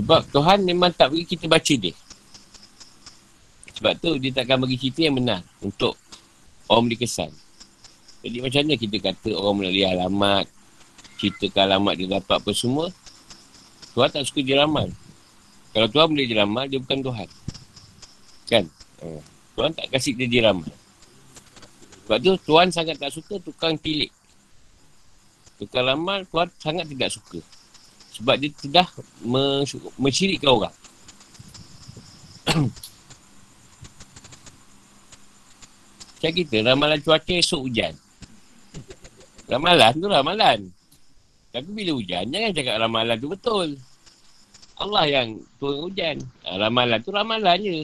Sebab Tuhan memang tak beri kita baca dia. Sebab tu dia takkan bagi cerita yang benar untuk orang beri kesan. Jadi macam mana kita kata orang melalui alamat, ceritakan alamat dia dapat apa semua. Tuhan tak suka dia ramal. Kalau Tuhan boleh dia ramal, dia bukan Tuhan. Kan? Tuhan tak kasih dia ramal. Sebab tu Tuhan sangat tak suka tukang tilik. Tukang ramal Tuhan sangat tidak suka. Sebab dia sudah mencirikkan orang. Macam kita, ramalan cuaca esok hujan. Ramalan tu ramalan. Tapi bila hujan, jangan cakap ramalan tu betul. Allah yang turun hujan. Ramalan tu ramalan je.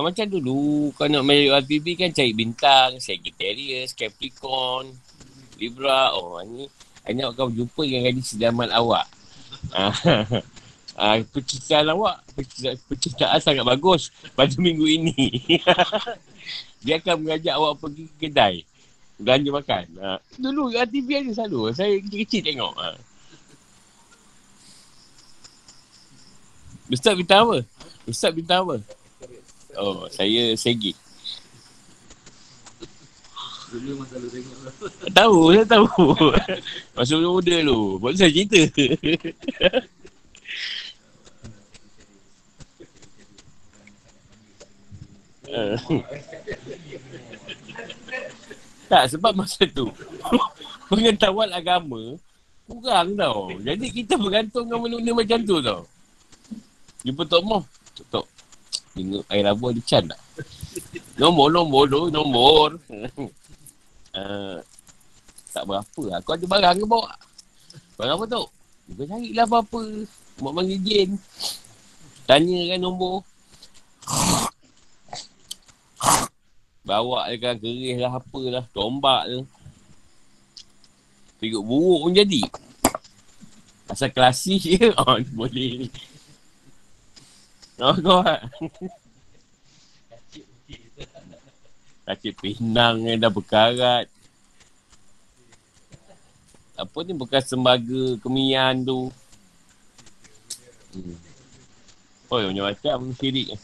Macam dulu, kau nak melalui RPB kan cari bintang, Sagittarius, Capricorn, Libra. Oh, ni hanya kau jumpa dengan gadis sedaman awak. Percintaan awak percintaan sangat bagus pada minggu ini. Dia akan mengajak awak pergi ke kedai belanja makan. Dulu kat TV ada selalu. Saya kecil-kecil tengok. Ustaz bintang apa? Ustaz bintang apa? Oh, saya Segi. Dulu masa lu tengok lah. Tahu. Masa muda lu. Buat saya cerita. Tak, sebab masa tu pengetahuan agama kurang tau. Jadi kita bergantung dengan benda-benda macam tu tau. Jumpa Tok Moh. Tok. Tengok air labuan dia can tak? Nombor. Tak berapa lah. Kau ada barang ke bawa? Barang apa tu? Kau carilah apa-apa. Buat panggil jin. Tanya kan nombor. Bawa dia kan keris lah, apalah. Tombak tu. Perikut buruk pun jadi. Asal klasik je. Oh, boleh. Oh, kau lah. Kacik pinang yang dah berkarat. Apa ni bekas sembaga kemian tu. Oh, macam-macam sirik.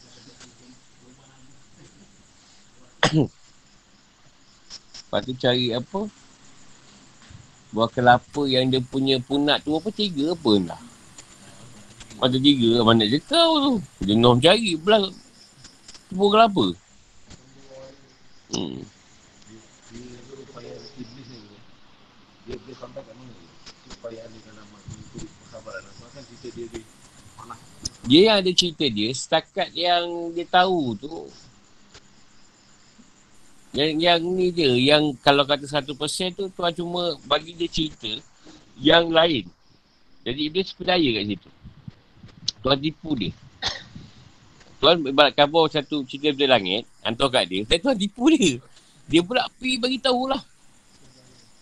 Lepas tu cari apa? Buah kelapa yang dia punya punat tu apa? 3 lah. Ada 3 mana je kau tu. Jenuh cari pula. Buah kelapa. Dia sampai kat mana? Supaya ada alamat untuk perkhabaran. Maksudkan cerita dia pernah. Dia yang ada cerita dia setakat yang dia tahu tu. Yang ni dia, yang kalau kata 1% tu Tuhan cuma bagi dia cerita yang lain. Jadi Iblis percaya kat situ. Tuhan tipu dia. Tuan ibarat kabar satu cerita dari langit, hantar kat dia. Tapi Tuhan tipu dia. Dia pula pergi beritahu lah.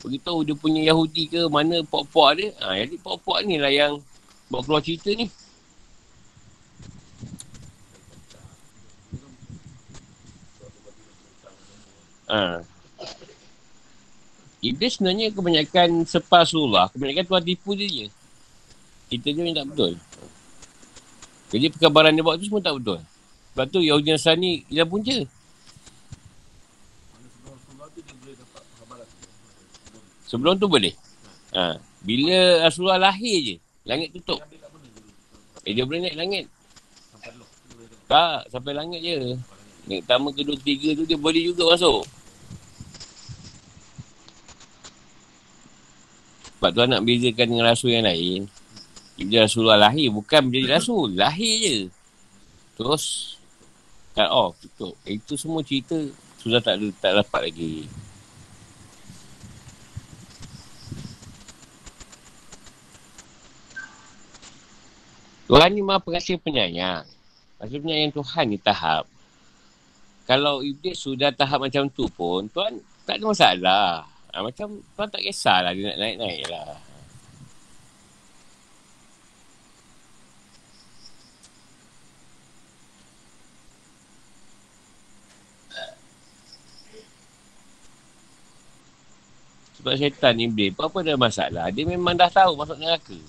Beritahu dia punya Yahudi ke, mana pok-pok dia. Jadi pok-pok ni lah yang buat keluar cerita ni. Iblis sebenarnya kebanyakan sepa Rasulullah. Kebanyakan Tuhan tipu dia je. Cerita dia memang tak betul. Jadi perkabaran dia buat tu semua tak betul. Sebab tu Yahudi Nasrani dia punca. Sebelum tu boleh. Bila Rasulullah lahir je, langit tutup. Dia boleh naik langit. Tak, sampai langit je. Yang pertama, kedua, tiga tu dia boleh juga masuk. Sebab tu nak bezakan dengan Rasul yang lain. Bila Rasulullah lahir, bukan menjadi Rasul. Lahir je. Terus, cut off, tutup. Itu semua cerita sudah tak dapat lagi. Tuhan ni maha pengasih penyayang. Maksud penyayang Tuhan ni tahap. Kalau Iblis sudah tahap macam tu pun, Tuhan tak ada masalah. Macam Tuhan tak kisahlah dia nak naik-naik lah. Sebab syaitan iblis pun apa dah masalah. Dia memang dah tahu masuk neraka.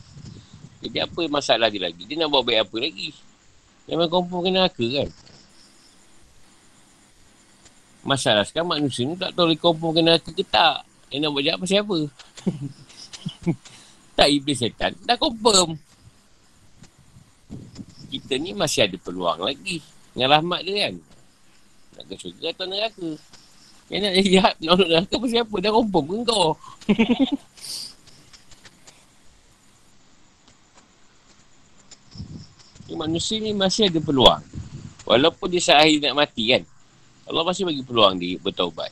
Jadi apa masalah dia lagi? Dia nak buat baik apa lagi? Memang kumpul ke neraka kan? Masalah sekarang manusia ni tak tahu dia kumpul ke neraka ke tak. Dia nak buat jahat pasal apa? Tak iblis syaitan. Dah confirm. Kita ni masih ada peluang lagi. Dengan rahmat dia kan. Nak ke syurga atau neraka. Yang nak jadi jahat, nak urut neraka pasal apa? Dah confirm ke kau? Manusia ni masih ada peluang. Walaupun dia saat akhir nak mati kan, Allah masih bagi peluang dia bertaubat.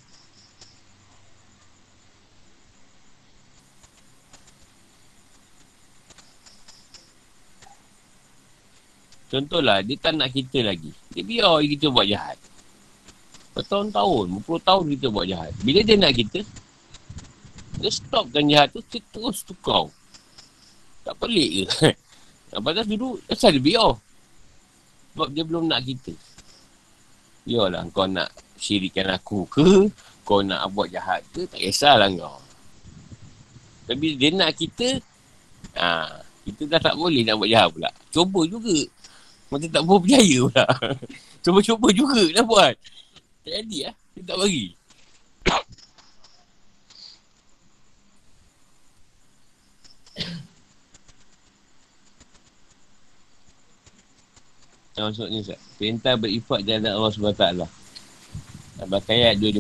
Contohlah, dia tak nak kita lagi. Dia biar kita buat jahat. Bertahun-tahun, berpuluh tahun kita buat jahat. Bila dia nak kita, dia stopkan jahat tu, dia terus tukar. Tak pelik ke? Padahal dulu, asal dia biar. Sebab dia belum nak kita. Biarlah, kau nak syirikan aku ke? Kau nak buat jahat ke? Tak kisahlah kau. Tapi dia nak kita, kita dah tak boleh nak buat jahat pula. Cuba juga. Macam tak berjaya pula. Cuba-cuba juga dah buat. Tak jadi lah. Dia tak bagi. Maksudnya Ustaz, perintah berifat di hadapan Allah SWT. Al-Baqarah 254.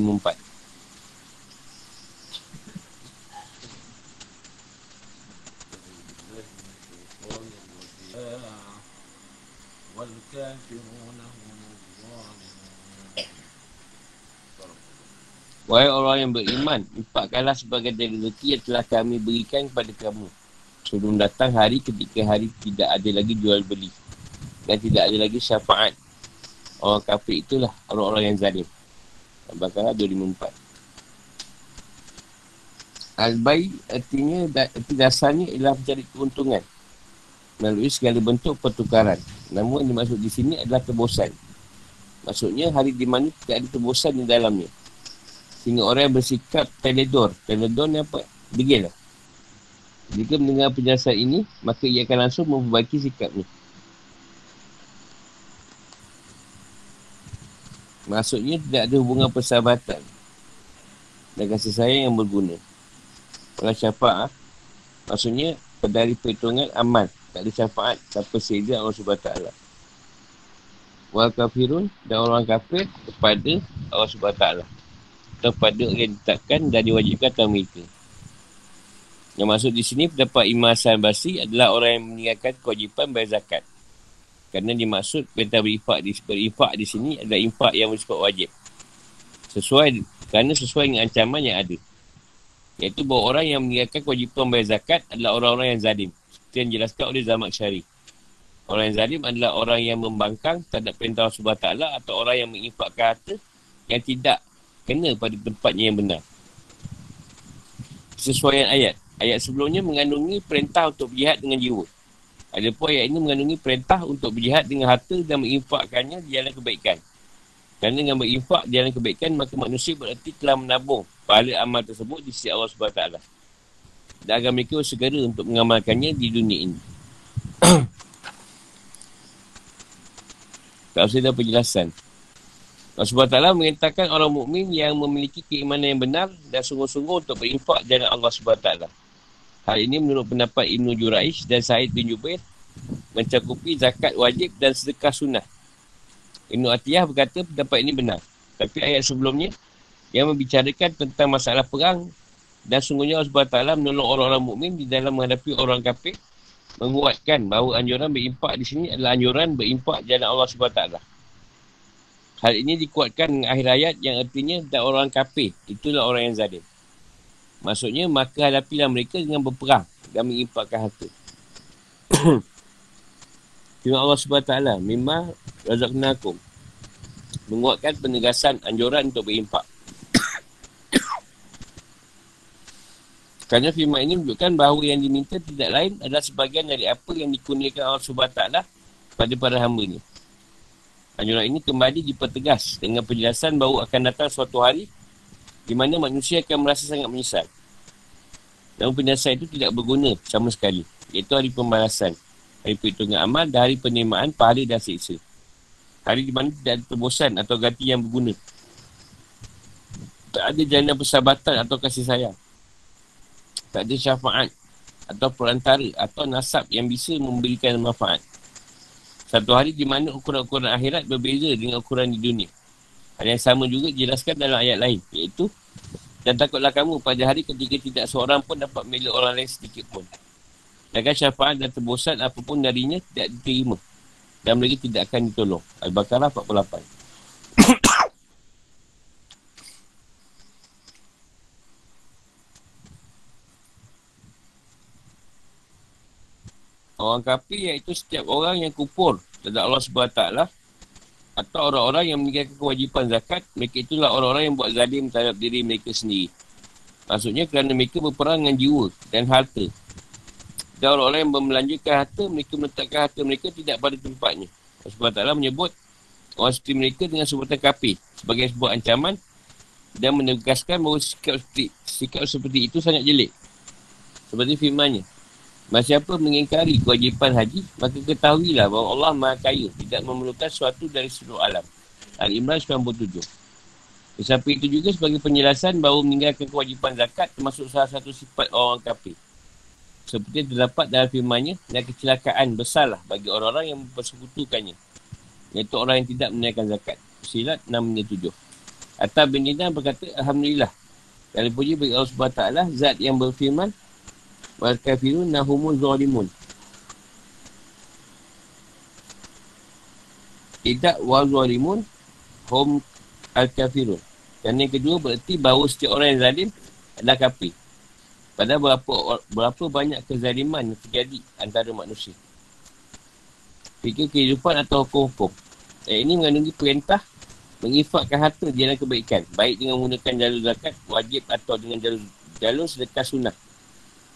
Wahai orang yang beriman, infakkanlah sebagai dari rezeki yang telah kami berikan kepada kamu sebelum datang hari ketika hari tidak ada lagi jual beli dan tidak ada lagi syafaat. Orang kafir itulah orang-orang yang zalim. Al-Baqarah 254. Al-Bai artinya dasarnya ialah mencari keuntungan melalui segala bentuk pertukaran. Namun yang dimaksud di sini adalah tebusan. Maksudnya hari di mana tidak ada tebusan di dalamnya. Sehingga orang yang bersikap teledor. Teledor ni apa? Degil lah. Jika mendengar penjelasan ini, maka ia akan langsung memperbaiki sikapnya. Maksudnya tidak ada hubungan persahabatan dan kasih sayang yang berguna. Kalau syafaat, maksudnya dari perhitungan amal. Tak ada syafaat tanpa seizin Allah SWT. Wal kafirun dan orang kafir kepada Allah SWT. Kepada orang yang ditetapkan dan diwajibkan atas mereka. Yang maksud di sini pendapat Imam Hasan Basri adalah orang yang meninggalkan kewajipan bayar zakat. Kerana dimaksud perintah berinfak di sini adalah infak yang bersifat wajib. Sesuai dengan ancaman yang ada. Iaitu bahawa orang yang meninggalkan kewajipan bayar zakat adalah orang-orang yang zalim. Seperti yang dijelaskan oleh Zamakhsyari. Orang yang zalim adalah orang yang membangkang terhadap perintah Allah SWT atau orang yang menginfakkan harta yang tidak kena pada tempatnya yang benar. Kesesuaian ayat. Ayat sebelumnya mengandungi perintah untuk berjihad dengan jiwa. Adapun ayat ini mengandungi perintah untuk berjihad dengan harta dan menginfakkannya di jalan kebaikan. Kerana dengan berinfak di jalan kebaikan, maka manusia berarti telah menabung pahala amal tersebut di sisi Allah SWT. Dan agar mereka segera untuk mengamalkannya di dunia ini. Tak usah ada penjelasan. Allah SWT mengintahkan orang mukmin yang memiliki keimanan yang benar dan sungguh-sungguh untuk berinfak dengan Allah SWT. Hal ini menurut pendapat Ibn Juraish dan Sa'id bin Jubair mencakupi zakat wajib dan sedekah sunnah. Ibn Atiyah berkata pendapat ini benar. Tapi ayat sebelumnya yang membicarakan tentang masalah perang dan sungguhnya Allah SWT menolong orang-orang mukmin di dalam menghadapi orang kafir menguatkan bahawa anjuran berinfak di sini adalah anjuran berinfak dengan Allah SWT. Hal ini dikuatkan dengan akhir ayat yang artinya dan orang kafir, itulah orang yang zalim. Maksudnya, maka hadapilah mereka dengan berperang dan menginfakkan harta. Firman Allah SWT, mimma razaqnakum, menguatkan penegasan anjuran untuk berinfak. Kerana firman ini menunjukkan bahawa yang diminta tidak lain adalah sebahagian dari apa yang dikurniakan Allah SWT pada para hamba-Nya. Anjuran ini kembali dipertegas dengan penjelasan bahawa akan datang suatu hari di mana manusia akan merasa sangat menyesal. Namun penyiasat itu tidak berguna sama sekali, iaitu hari pembalasan, hari perhitungan amal dan hari penerimaan pahala dan siksa. Hari di mana tidak ada tebusan atau ganti yang berguna. Tak ada jalinan persahabatan atau kasih sayang. Tak ada syafaat atau perantara atau nasab yang bisa memberikan manfaat. Satu hari di mana ukuran-ukuran akhirat berbeza dengan ukuran di dunia. Hal yang sama juga dijelaskan dalam ayat lain, iaitu dan takutlah kamu pada hari ketika tidak seorang pun dapat milik orang lain sedikit pun. Sedangkan syafaat dan tebusan apapun darinya tidak diterima dan mereka tidak akan ditolong. Al-Baqarah 48. Orang kafir iaitu setiap orang yang kufur terhadap Allah SWT atau orang-orang yang meninggalkan kewajipan zakat, mereka itulah orang-orang yang buat zalim terhadap diri mereka sendiri. Maksudnya kerana mereka berperang dengan jiwa dan harta. Dan orang-orang yang memelanjakan harta, mereka meletakkan harta mereka tidak pada tempatnya. Allah SWT menyebut orang seperti mereka dengan sebutan kafir sebagai sebuah ancaman dan menegaskan bahawa sikap seperti itu sangat jelek. Seperti firmannya, "Sesiapa mengingkari kewajipan haji, maka ketahuilah bahawa Allah Maha Kaya, tidak memerlukan sesuatu dari seluruh alam." Al-Imran 97. Sampai itu juga sebagai penjelasan bahawa meninggalkan kewajipan zakat termasuk salah satu sifat orang kafir. Seperti terdapat dalam firmannya, dan kecelakaan besarlah bagi orang-orang yang mempersekutukannya, iaitu orang yang tidak menunaikan zakat. Silat 6-7. Atta bin Dinar berkata, "Alhamdulillah, dan dipuji bagi Allah SWT, zat yang berfirman, wal kafirun nahumul zalimun. Tidak wal zalimun hum al-kafirun." Dan yang kedua berarti bahawa setiap orang yang zalim adalah kafir. Padahal berapa banyak kezaliman yang terjadi antara manusia. Fikir kehidupan atau hukum-hukum. Ini mengandungi perintah menginfakkan harta di jalan kebaikan, baik dengan menggunakan jalur zakat wajib atau dengan jalur sedekah sunnah.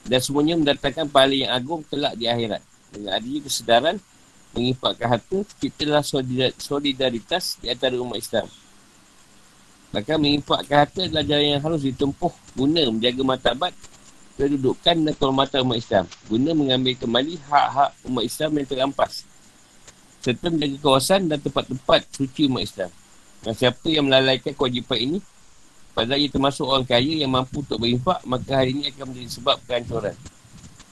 Dan semuanya mendatangkan pahala yang agung kelak di akhirat. Dengan adanya kesedaran menginfakkan harta, ciptalah solidaritas di antara umat Islam. Maka menginfakkan harta adalah jalan yang harus ditempuh guna menjaga martabat, kedudukan dan kehormatan umat Islam, guna mengambil kembali hak-hak umat Islam yang terampas, serta menjaga kawasan dan tempat-tempat suci umat Islam. Dan siapa yang melalaikan kewajipan ini, padahal ia termasuk orang kaya yang mampu untuk berinfak, maka hari ini akan menjadi sebab kehancuran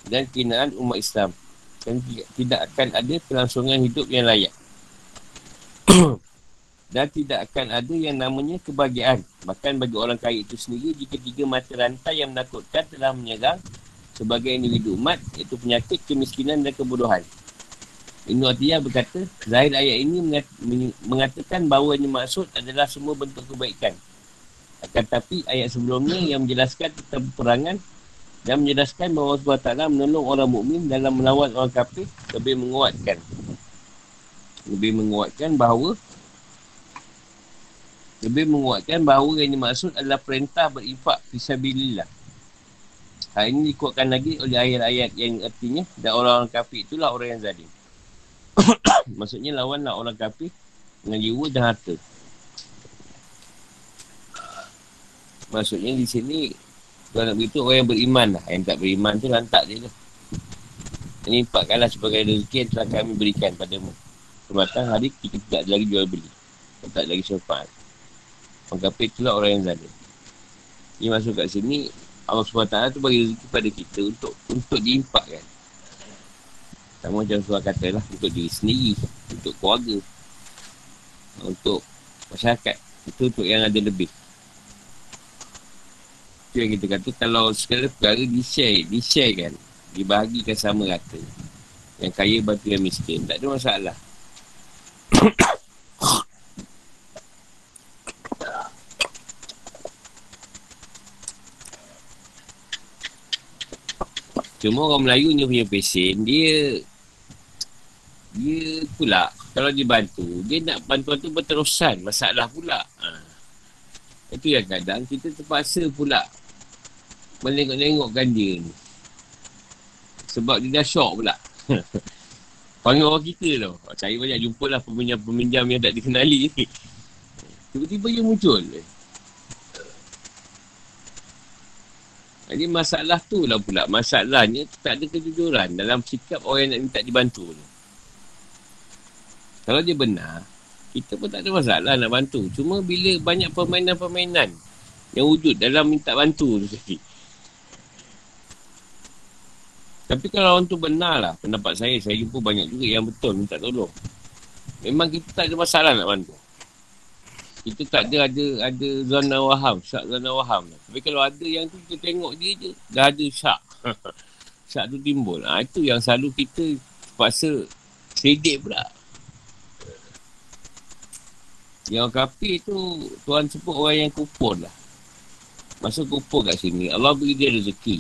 dan kehinaan umat Islam, dan tidak akan ada kelangsungan hidup yang layak dan tidak akan ada yang namanya kebahagiaan, bahkan bagi orang kaya itu sendiri, jika tiga mata rantai yang menakutkan telah menyerang sebagai individu umat, iaitu penyakit, kemiskinan dan kebodohan. Ibn Atiyah berkata, zahir ayat ini mengatakan bahawa yang dimaksud adalah semua bentuk kebaikan. Tetapi ayat sebelumnya yang menjelaskan tentang peperangan dan menjelaskan bahawa Allah SWT menolong orang mukmin dalam melawan orang kafir lebih menguatkan bahawa yang dimaksud adalah perintah berinfak fisabilillah. Hal ini dikuatkan lagi oleh ayat-ayat yang artinya dan orang-orang kafir itulah orang yang zalim. Maksudnya lawanlah orang kafir dengan jiwa dan harta. Maksudnya di sini kalau nak beritahu orang yang beriman lah. Yang tak beriman tu lantak dia lah. Menyimpatkanlah sebagai rezeki yang telah kami berikan padamu. Sematang hari kita tak ada lagi jual beli, tak ada lagi syafaat. Orang kafir itulah orang yang zalim. Ini masuk kat sini Allah SWT tu bagi rezeki pada kita untuk diimpakkan. Sama macam surah katalah, untuk diri sendiri, untuk keluarga, untuk masyarakat. Itu untuk yang ada lebih. Itu yang kita kata, kalau segala perkara di-share kan, dibahagikan sama rata. Yang kaya bantu yang miskin, tak ada masalah. Cuma orang Melayu ni punya pesen, dia pula kalau dibantu, dia nak bantuan tu berterusan, masalah pula. Itu yang kadang kita terpaksa pula menengok-nengokkan dia ni. Sebab dia dah syok pula. Panggil orang kita tau. Saya banyak jumpa lah peminjam-peminjam yang tak dikenali ni. Tiba-tiba dia muncul. Jadi masalah tu lah pula. Masalahnya tak ada kejujuran dalam sikap orang yang nak minta dibantu tu. Kalau dia benar, kita pun tak ada masalah nak bantu. Cuma bila banyak permainan-permainan yang wujud dalam minta bantu tu tadi. Tapi kalau orang tu benar lah pendapat saya. Saya jumpa banyak juga yang betul minta tolong. Memang kita tak ada masalah nak bantu. Kita tak ada ada zona waham, syak zona waham. Tapi kalau ada yang tu kita tengok dia je, dah ada syak. Syak tu timbul. Ha, itu yang selalu kita terpaksa sedik pula. Yang kafir tu, Tuhan sebut orang yang kupur lah. Masa kupur kat sini, Allah beri dia rezeki.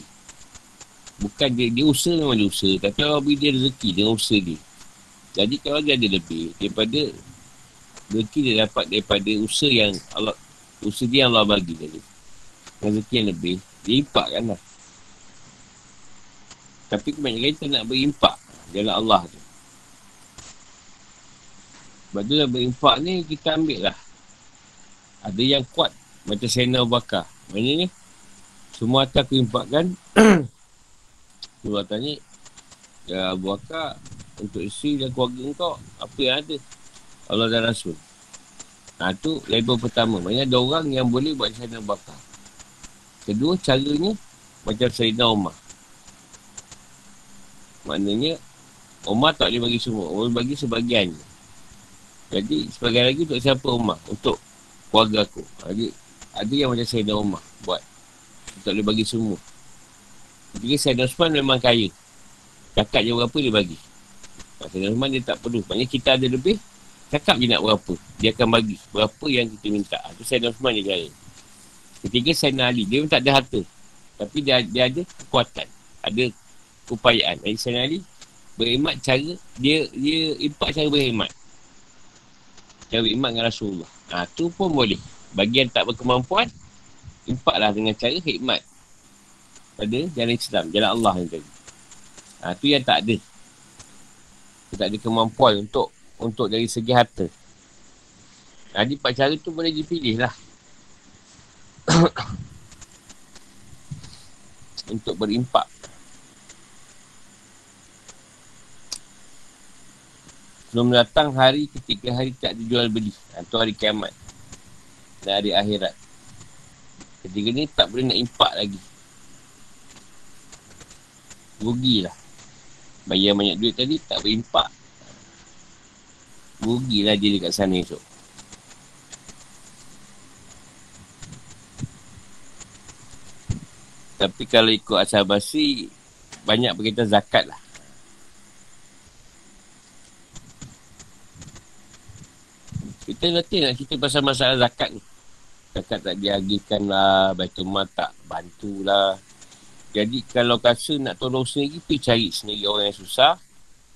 Bukan dia usaha memang dia usaha. Tapi Allah beri dia rezeki dengan usaha dia. Jadi kalau dia ada lebih daripada... rezeki dia dapat daripada usaha yang Allah, usaha dia yang Allah bagi tadi. Rezeki yang lebih, dia impakkan lah. Tapi kebanyakan kita nak berimpak jalan Allah tu. Sebab tu nak berimpak ni, kita ambil lah. Ada yang kuat, macam Sayyidina Abu Bakar. Maksudnya ni, semua harta aku impakkan. Semua harta ni, ya Abu Bakar, untuk isteri dan keluarga kau, apa yang ada? Allah dan Rasul. Ha, tu label pertama. Maksudnya ada orang yang boleh buat Sayyidina Abu Bakar. Kedua, caranya macam Sayyidina Umar. Maknanya Umar tak boleh bagi semua. Umar bagi sebahagian. Jadi sebahagian lagi untuk siapa Umar? Untuk keluarga aku. Jadi ada yang macam Sayyidina Umar buat. Tak boleh bagi semua. Jadi Sayyidina Usman memang kaya. Cakap je berapa dia bagi. Sayyidina Usman dia tak perlu. Maksudnya kita ada lebih, cakap je nak berapa. Dia akan bagi berapa yang kita minta. Itu Sayyidina Usman dia kaya. Ketiga, Sayyidina Ali. Dia pun tak ada harta. Tapi dia ada kekuatan. Ada keupayaan. Jadi Sayyidina Ali berkhidmat cara, dia impak cara berkhidmat. Cara berkhidmat dengan Rasulullah. Ha, tu pun boleh. Bagi yang tak berkemampuan, impaklah dengan cara khidmat. Pada jalan Islam, jalan Allah yang tadi. Ha, tu yang tak ada. Dia tak ada kemampuan untuk dari segi harta. Jadi empat cara tu boleh dipilih lah. Untuk berimpak. Sebelum datang hari ketika hari tak dijual beli. Itu hari kiamat. Dan hari akhirat. Ketika ni tak boleh nak impak lagi. Rugilah. Bayar banyak duit tadi tak berimpak. Rugilah dia dekat sana esok. Tapi kalau ikut asal basi, banyak berkaitan zakat lah. Kita nanti nak cerita pasal masalah zakat ni. Zakat tak diagihkan lah, Baitul Mal tak bantu lah. Jadi kalau rasa nak tolong sendiri, pergi cari sendiri orang yang susah,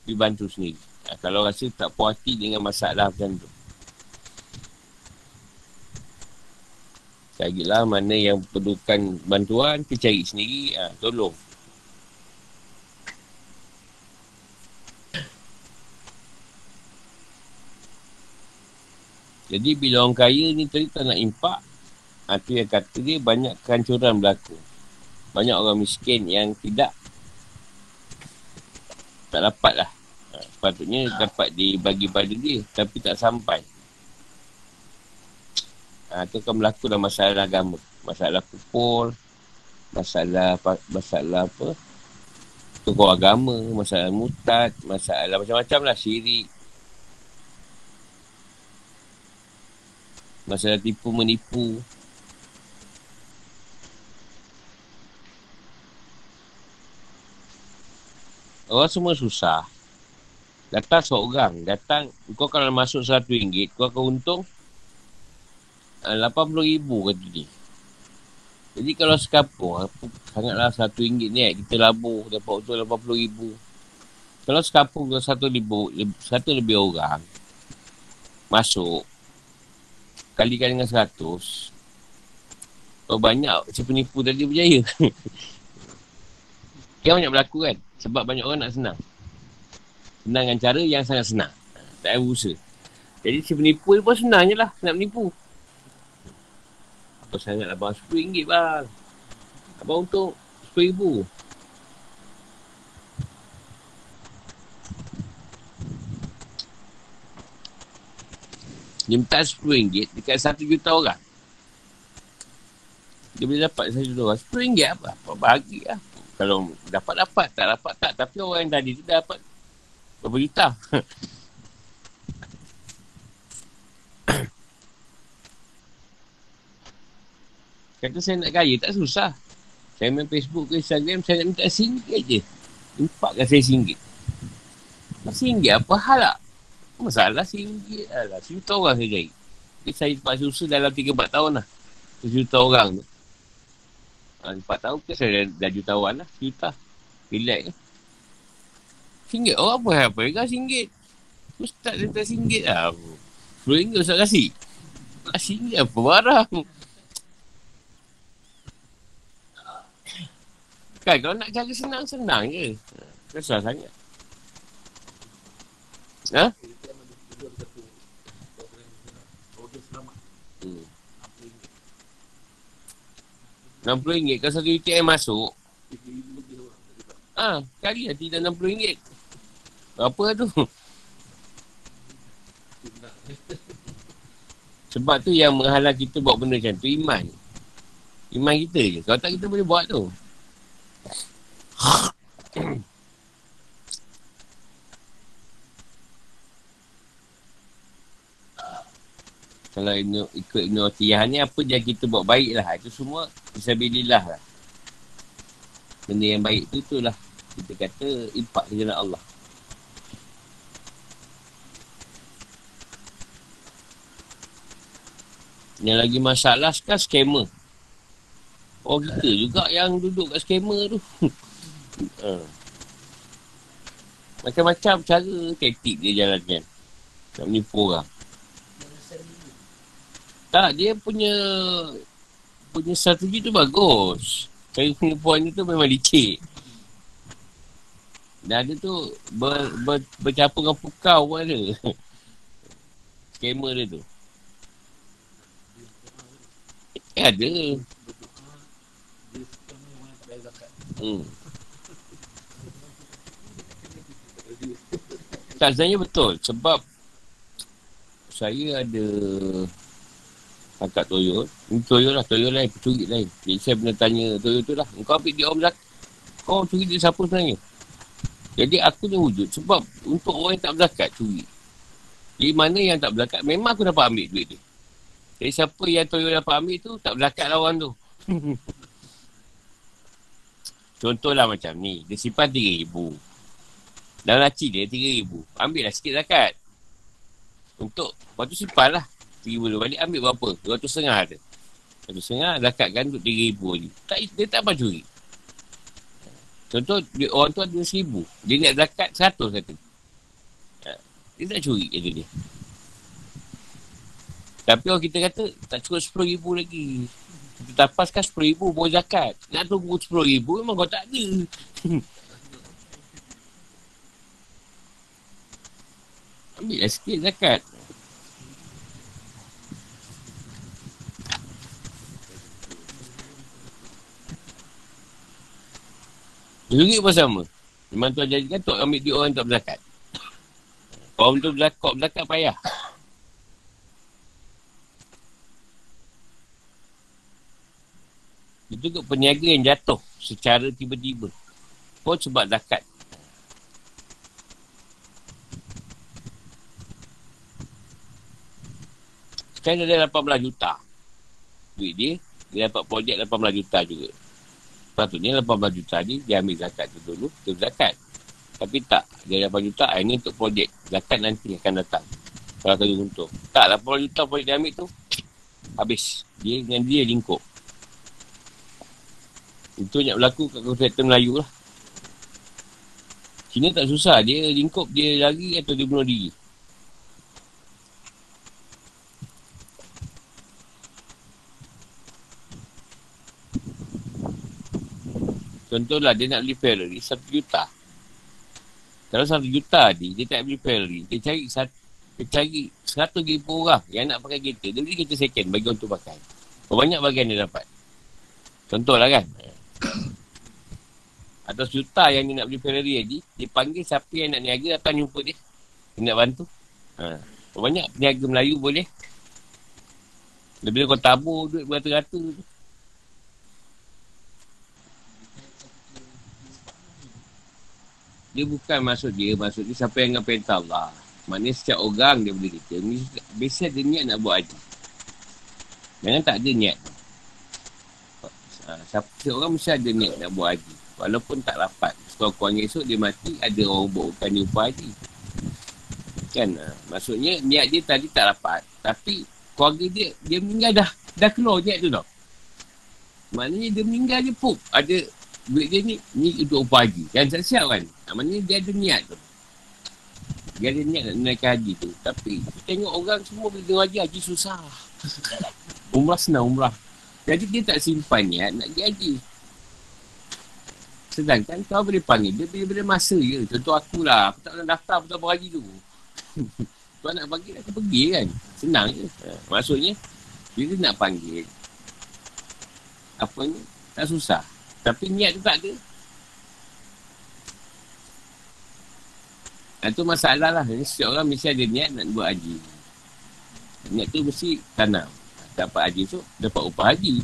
pergi bantu sendiri. Ha, kalau rasa tak puas hati dengan masalah macam tu, carilah mana yang perlukan bantuan, kita cari sendiri, ha, tolong. Jadi bila orang kaya ni tadi tak nak impak, itu yang kata dia banyak kehancuran berlaku. Banyak orang miskin yang tak dapat lah. Sepatutnya dapat dibagi pada dia, tapi tak sampai. Itu akan berlaku dalam masalah agama. Masalah kupur, masalah apa, tokoh agama, masalah murtad, masalah macam-macam lah, syirik. Masalah tipu-menipu. Orang semua susah. Datang seorang, kau kalau masuk RM100, kau akan untung RM80,000 kata dia. Jadi kalau sekampung, sangatlah RM1 ni, kita labur, dapat untung RM80,000. Kalau sekampung satu lebih orang masuk, kalikan dengan 100, kalau banyak, si penipu tadi berjaya. Kan banyak berlaku kan? Sebab banyak orang nak senang. Senang dengan cara yang sangat senang. Tak ada usaha. Jadi si penipu dia pun senang je lah. Nak menipu. Apa sangat abang RM10 bang. Abang untung 10,000. Dia minta RM10 dekat 1 juta orang. Dia boleh dapat 1 juta orang. RM10 apa? Apa bahagi lah. Kalau dapat-dapat, tak dapat-tak. Tapi orang yang tadi tu dah dapat berapa juta. Kata saya nak kaya, tak susah. Saya main Facebook ke Instagram, saya nak minta RM1 je. Impakkan saya RM1. RM1 apa hal tak? Masalah RM1. Alah, RM1 orang saya cari. Jadi saya dapat susah dalam 3-4 tahun lah. RM1 orang tu. Ha, 4 tahun ke saya dah jutawan lah. Juta. Relax je. RM1 orang apa hal? Apa yang RM1? Ustaz saya minta RM1 lah. RM10 Ustaz kasih. RM1 apa barang? Kan kalau nak cari senang-senang je. Susah sangat. Ha? RM60 kalau satu UTM masuk. Ha, kali lah tidak RM60. Berapa tu? Sebab tu yang menghalang kita buat benda macam tu, iman. Iman kita je. Kalau tak kita boleh buat tu. Kalau ikut Ibn Atiyah ni, apa yang kita buat baik lah, itu semua fisabilillah lah. Benda yang baik tu, itulah kita kata impak kerana Allah. Yang lagi masalah sekarang skema. Oh, kita juga yang duduk kat skema tu. Macam-macam cara taktik dia jalankan nak menipu orang. Tak, dia punya strategi tu bagus. Cara penipuan tu memang licik. Dan dia tu bercampur dengan pukau pun ada. Skema dia tu. Ada. Tak, sebenarnya betul. Sebab saya ada angkat toyol. Ini toyol lah. Toyol lain. Pencuri lain. Jadi saya pernah tanya toyol tu lah. Kau ambil dia orang berzakat. Kau curi dia siapa sebenarnya? Jadi aku ni wujud. Sebab untuk orang yang tak berzakat, curi. Jadi mana yang tak berzakat, memang aku dapat ambil duit dia. Jadi siapa yang toyol dapat ambil tu, tak berzakat lah orang tu. Contohlah macam ni. Dia simpan RM3,000. Dalam laci dia RM3,000. Ambil lah sikit zakat. Untuk, lepas tu simpan lah. RM3,000 balik ambil berapa? RM2.5 ada. RM2.5 zakatkan untuk RM3,000 je. Dia tak apa curi. Contoh, orang tu ada RM1,000. Dia nak zakat RM100 kata. Dia tak curi kata dia. Tapi orang kita kata, tak cukup RM10,000 lagi. Kita tapaskan RM10,000 boleh zakat. Nak tunggu RM10,000 memang kau tak ada. Ambil lah sikit zakat. RM1 pun sama. Memang tuan jadikan tuan ambil duit orang tak berzakat. Orang tu berzakat payah. Itu ke peniaga yang jatuh secara tiba-tiba. Pun sebab zakat. Sekarang dia ada 18 juta. Duit dia, dia dapat projek 18 juta juga. Sepatutnya 18 juta ni, dia ambil zakat tu dulu, dia berzakat. Tapi tak, dia 8 juta, ini untuk projek. Zakat nanti akan datang. Kalau kena untung. Tak, 8 juta projek dia ambil tu, habis. Dia dengan dia lingkup. Itu yang berlaku kat kontraktor Melayu lah. Cina tak susah, dia lingkup, dia lari atau dia bunuh diri. Contohlah dia nak beli Ferrari 1 juta. Kalau 1 juta ni dia tak beli Ferrari, dia cari 100,000 orang yang nak pakai kereta. Dia beli kereta second bagi orang tu pakai. Banyak bagian dia dapat. Contohlah kan. atau juta yang dia nak beli Ferrari haji, dia panggil siapa yang nak niaga datang jumpa dia. Dia nak bantu. Ha. Banyak peniaga Melayu boleh. Lebih kau tabur duit berata-rata tu. Dia bukan maksud dia siapa yang dengan perintah Allah. Maknanya setiap orang dia boleh kita. Biasa dia niat nak buat haji. Jangan tak ada niat. Setiap orang mesti ada niat nak buat haji. Walaupun tak rapat. Sekurang-kurangnya esok dia mati, ada orang buat bukan dia buat haji. Kan? Maksudnya niat dia tadi tak rapat. Tapi keluarga dia meninggal dah keluar niat tu tau. Maknanya dia meninggal je pun. Ada duit dia ni untuk upah haji. Jangan siap kan? Maknanya dia ada niat tu. Dia ada niat nak menaikkan haji tu. Tapi tengok orang semua bila dia haji susah. Umrah senang umrah. Jadi dia tak simpan niat nak pergi haji. Sedangkan kau boleh panggil dia bila-bila masa je. Contoh akulah. Aku tak pernah daftar aku tak berhaji tu. Tuan nak panggil aku pergi kan. Senang je. Maksudnya dia nak panggil apa ni tak susah. Tapi niat tu tak ada. Itu masalah lah. Setiap orang mesti ada niat nak buat haji. Niat tu mesti tanam. Dapat haji tu, dapat upah haji.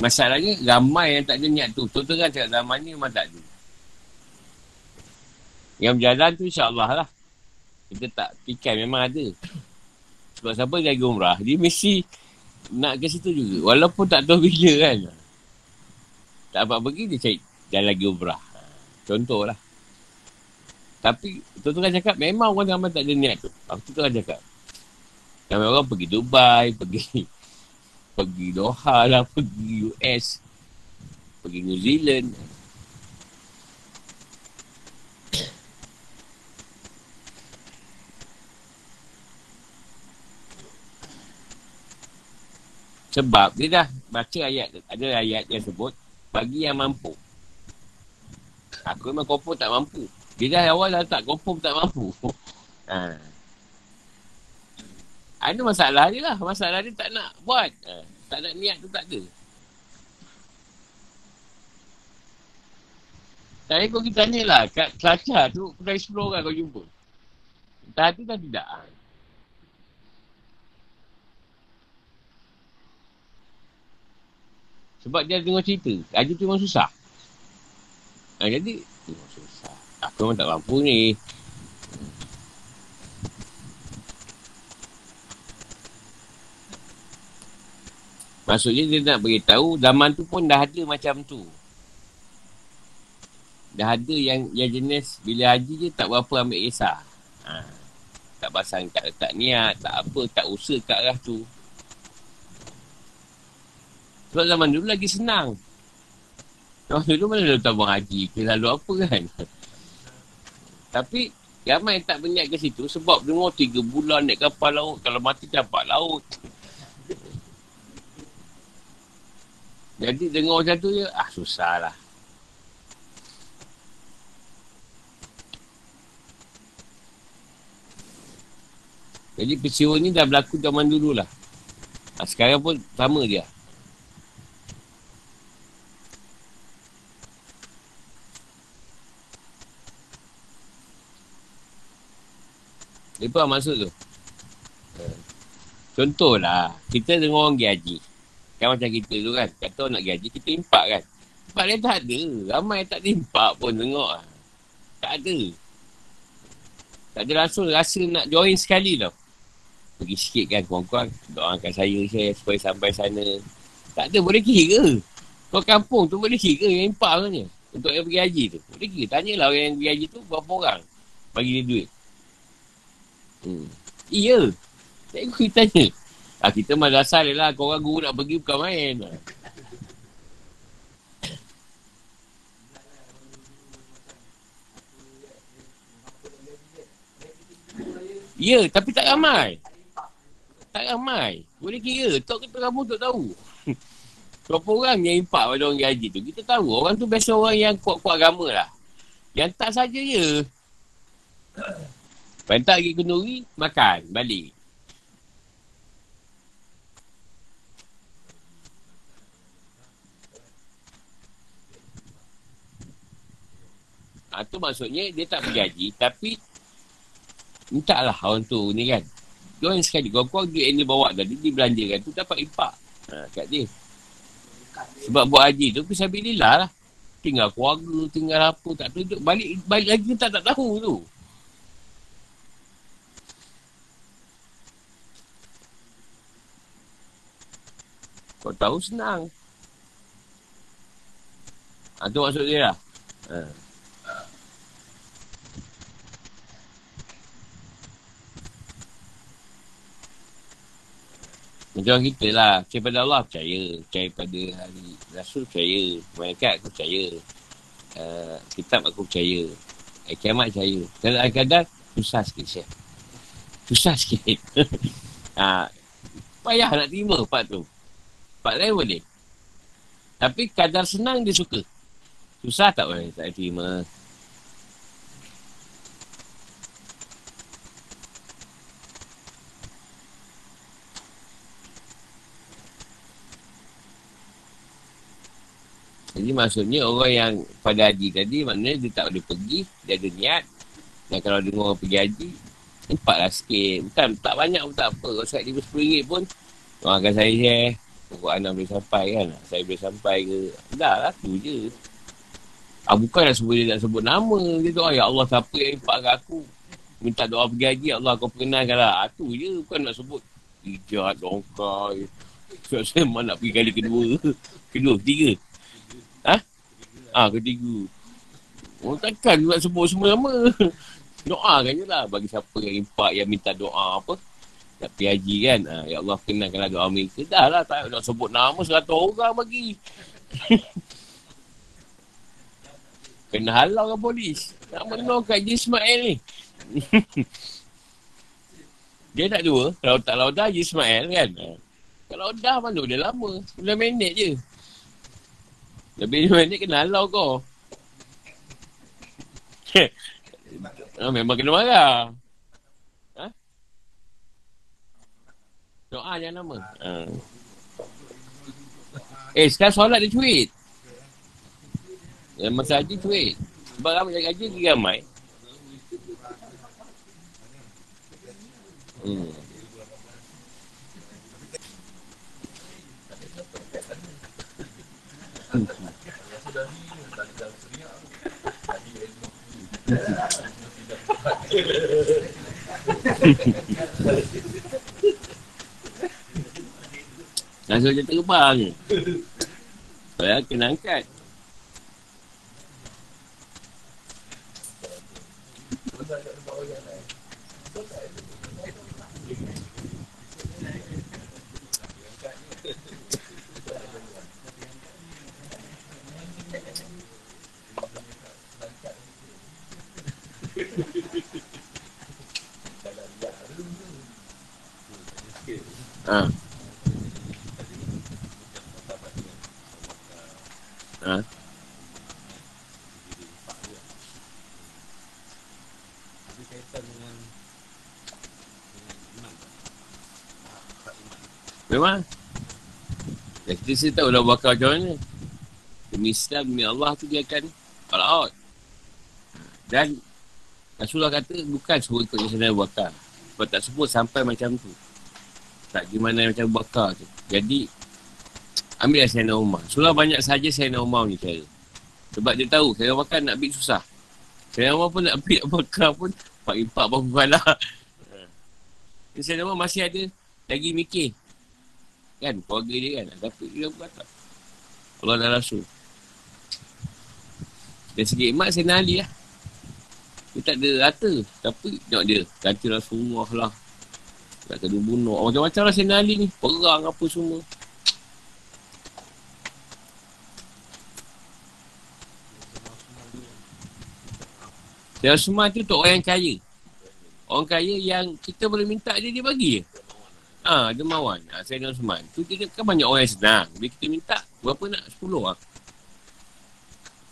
Masalahnya, ramai yang tak ada niat tu. Terang cakap ramai ni memang tak ada. Yang berjalan tu insyaAllah lah. Kita tak fikir memang ada. Sebab siapa dia pergi umrah, dia mesti nak ke situ juga. Walaupun tak tahu bila kan. Tak dapat pergi, dia cari jalan lagi umrah. Contohlah. Tapi, terang cakap memang orang ramai tak ada niat tu. Aku terang cakap. Ramai orang pergi Dubai, pergi Doha lah, pergi US, pergi New Zealand. Sebab dia dah baca ayat, ada ayat yang sebut, bagi yang mampu. Aku memang confirm tak mampu. Dia dah awal dah tak confirm tak mampu. Haa. Ada masalah dia lah. Masalah dia tak nak buat. Tak nak niat tu tak ada. Saya kau pergi tanya lah. Kat Kelacah tu, dari 10 orang kau jumpa. Entah tu tak tidak. Sebab dia dengar cerita. Haji tu memang susah. Jadi, memang susah. Aku memang tak mampu ni. Maksudnya dia nak beritahu, zaman tu pun dah ada macam tu. Dah ada yang jenis bila haji je tak berapa ambil kisah. Ha. Tak pasang, tak niat, tak apa, tak usaha kat arah tu. Sebab zaman dulu lagi senang. Zaman dulu mana lalu tabung haji ke lalu apa kan. Tapi, ramai tak berniat ke situ sebab dengar 3 bulan naik kapal laut. Kalau mati dapat laut. Jadi dengar macam tu je, susah lah. Jadi peristiwa ni dah berlaku zaman dulu lah. Sekarang pun sama dia. Dia pun maksud tu. Contohlah, kita dengar orang pergi haji. Kan macam kita tu kan. Kata orang nak gaji, kita impak kan. Impak dia tak ada. Ramai yang tak ada impak pun tengok. Tak ada. Tak ada langsung rasa nak join sekali tau. Pergi sikit kan korang-korang. Doakan saya supaya sampai sana. Tak ada. Boleh kira. Kau kampung tu boleh kira yang impak kan. Untuk yang pergi haji tu. Boleh kira. Tanyalah orang yang pergi haji tu berapa orang. Bagi dia duit. Iya. Tak ikut tanya. Kita madrasah dia lah. Korang guru nak pergi bukan main. Ya, tapi tak ramai. Tak ramai. Boleh kira. Tok kita kamu tak tahu. Berapa orang yang impak pada orang haji tu. Kita tahu. Orang tu biasa orang yang kuat-kuat agama lah. Yang tak saja je. Pantak pergi Kenduri, makan. Balik. tu maksudnya dia tak pergi haji, tapi mintalah orang tu ni kan. Dia orang sekali, korang-korang duit yang dia bawa tadi, dia belanjakan tu dapat impak kat dia. Sebab buat haji tu, fisabilillah lah. Tinggal keluarga, tinggal apa, tak duduk. Balik lagi tak tahu tu. Kau tahu senang. Itu maksud dia lah. Macam kita lah. Percaya pada Allah, percaya. Percaya pada hari Rasul, percaya. Malaikat, aku percaya. Kitab, aku percaya. Kiamat, percaya. Kadang-kadang, susah sikit, Syekh. Susah sikit. Payah nak terima part tu. Part lain boleh. Tapi kadar senang dia suka. Susah tak boleh. Tak terima. Jadi maksudnya orang yang pada haji tadi, maknanya dia tak boleh pergi. Dia ada niat. Dan kalau dia orang pergi haji, tempatlah sikit. Bukan tak banyak pun tak apa. Kalau saya RM50 pun, orang akan saya share. Quran boleh sampai kan, saya boleh sampai ke, dah lah tu je. Bukanlah sebut dia nak sebut nama, dia doa, ya Allah siapa yang impak kat aku, minta doa pergi haji, Allah kau perkenankan lah, tu je, bukan nak sebut ijat, dongkai, sebab saya mana nak pergi kali ketiga, ketiga, orang takkan nak sebut semua nama, doakan je lah, bagi siapa yang impak, yang minta doa apa, tak pergi haji kan. Ya Allah kenalkanlah doa mereka. Dah lah tak nak sebut nama 100 orang bagi. Kena halau kan polis. Nak menolak kat Haji Ismail ni. Dia nak dua. Kalau tak laudah Haji Ismail kan. Kalau dah malu dia lama. 9 minit je. Lebih 5 minit kena halau kau. Memang kena marah. Doa yang nama. Sekarang solat dia cuit. Yang masa haji cuit. Sebab ramai yang haji, dia ramai. Langsung macam terbang je. Saya kena angkat. Memang ya, kita sendiri tahu Abu Bakar macam mana. Demi Islam, demi Allah tu dia akan all out. Dan Rasulullah kata bukan semua ikut Islam Abu Bakar. Sebab tak sebut sampai macam tu. Tak gimana macam Abu Bakar tu. Jadi ambillah Sayyidina Umar. Rasulullah banyak saja Sayyidina Umar ni cara. Sebab dia tahu Sayyidina Abu Bakar nak beat susah. Sayyidina Umar pun nak beat Abu Bakar pun Pak Bapak lah. Sayyidina Umar masih ada lagi mikir kan, keluarga dia kan, tapi dia bukan tak Allah dan Rasul. Dari segi emak, Sayyidina Ali lah, dia tak ada rata, tapi nak dia ganti Rasulullah lah, tak kena bunuh, macam-macam lah Sayyidina Ali ni, perang apa semua. Sayyidina Osman tu untuk orang yang kaya, orang kaya yang kita boleh minta dia, dia bagi je. Dermawan. Sayyidina Osman. Tu dia kan banyak orang yang senang. Bila kita minta, berapa nak? 10 lah.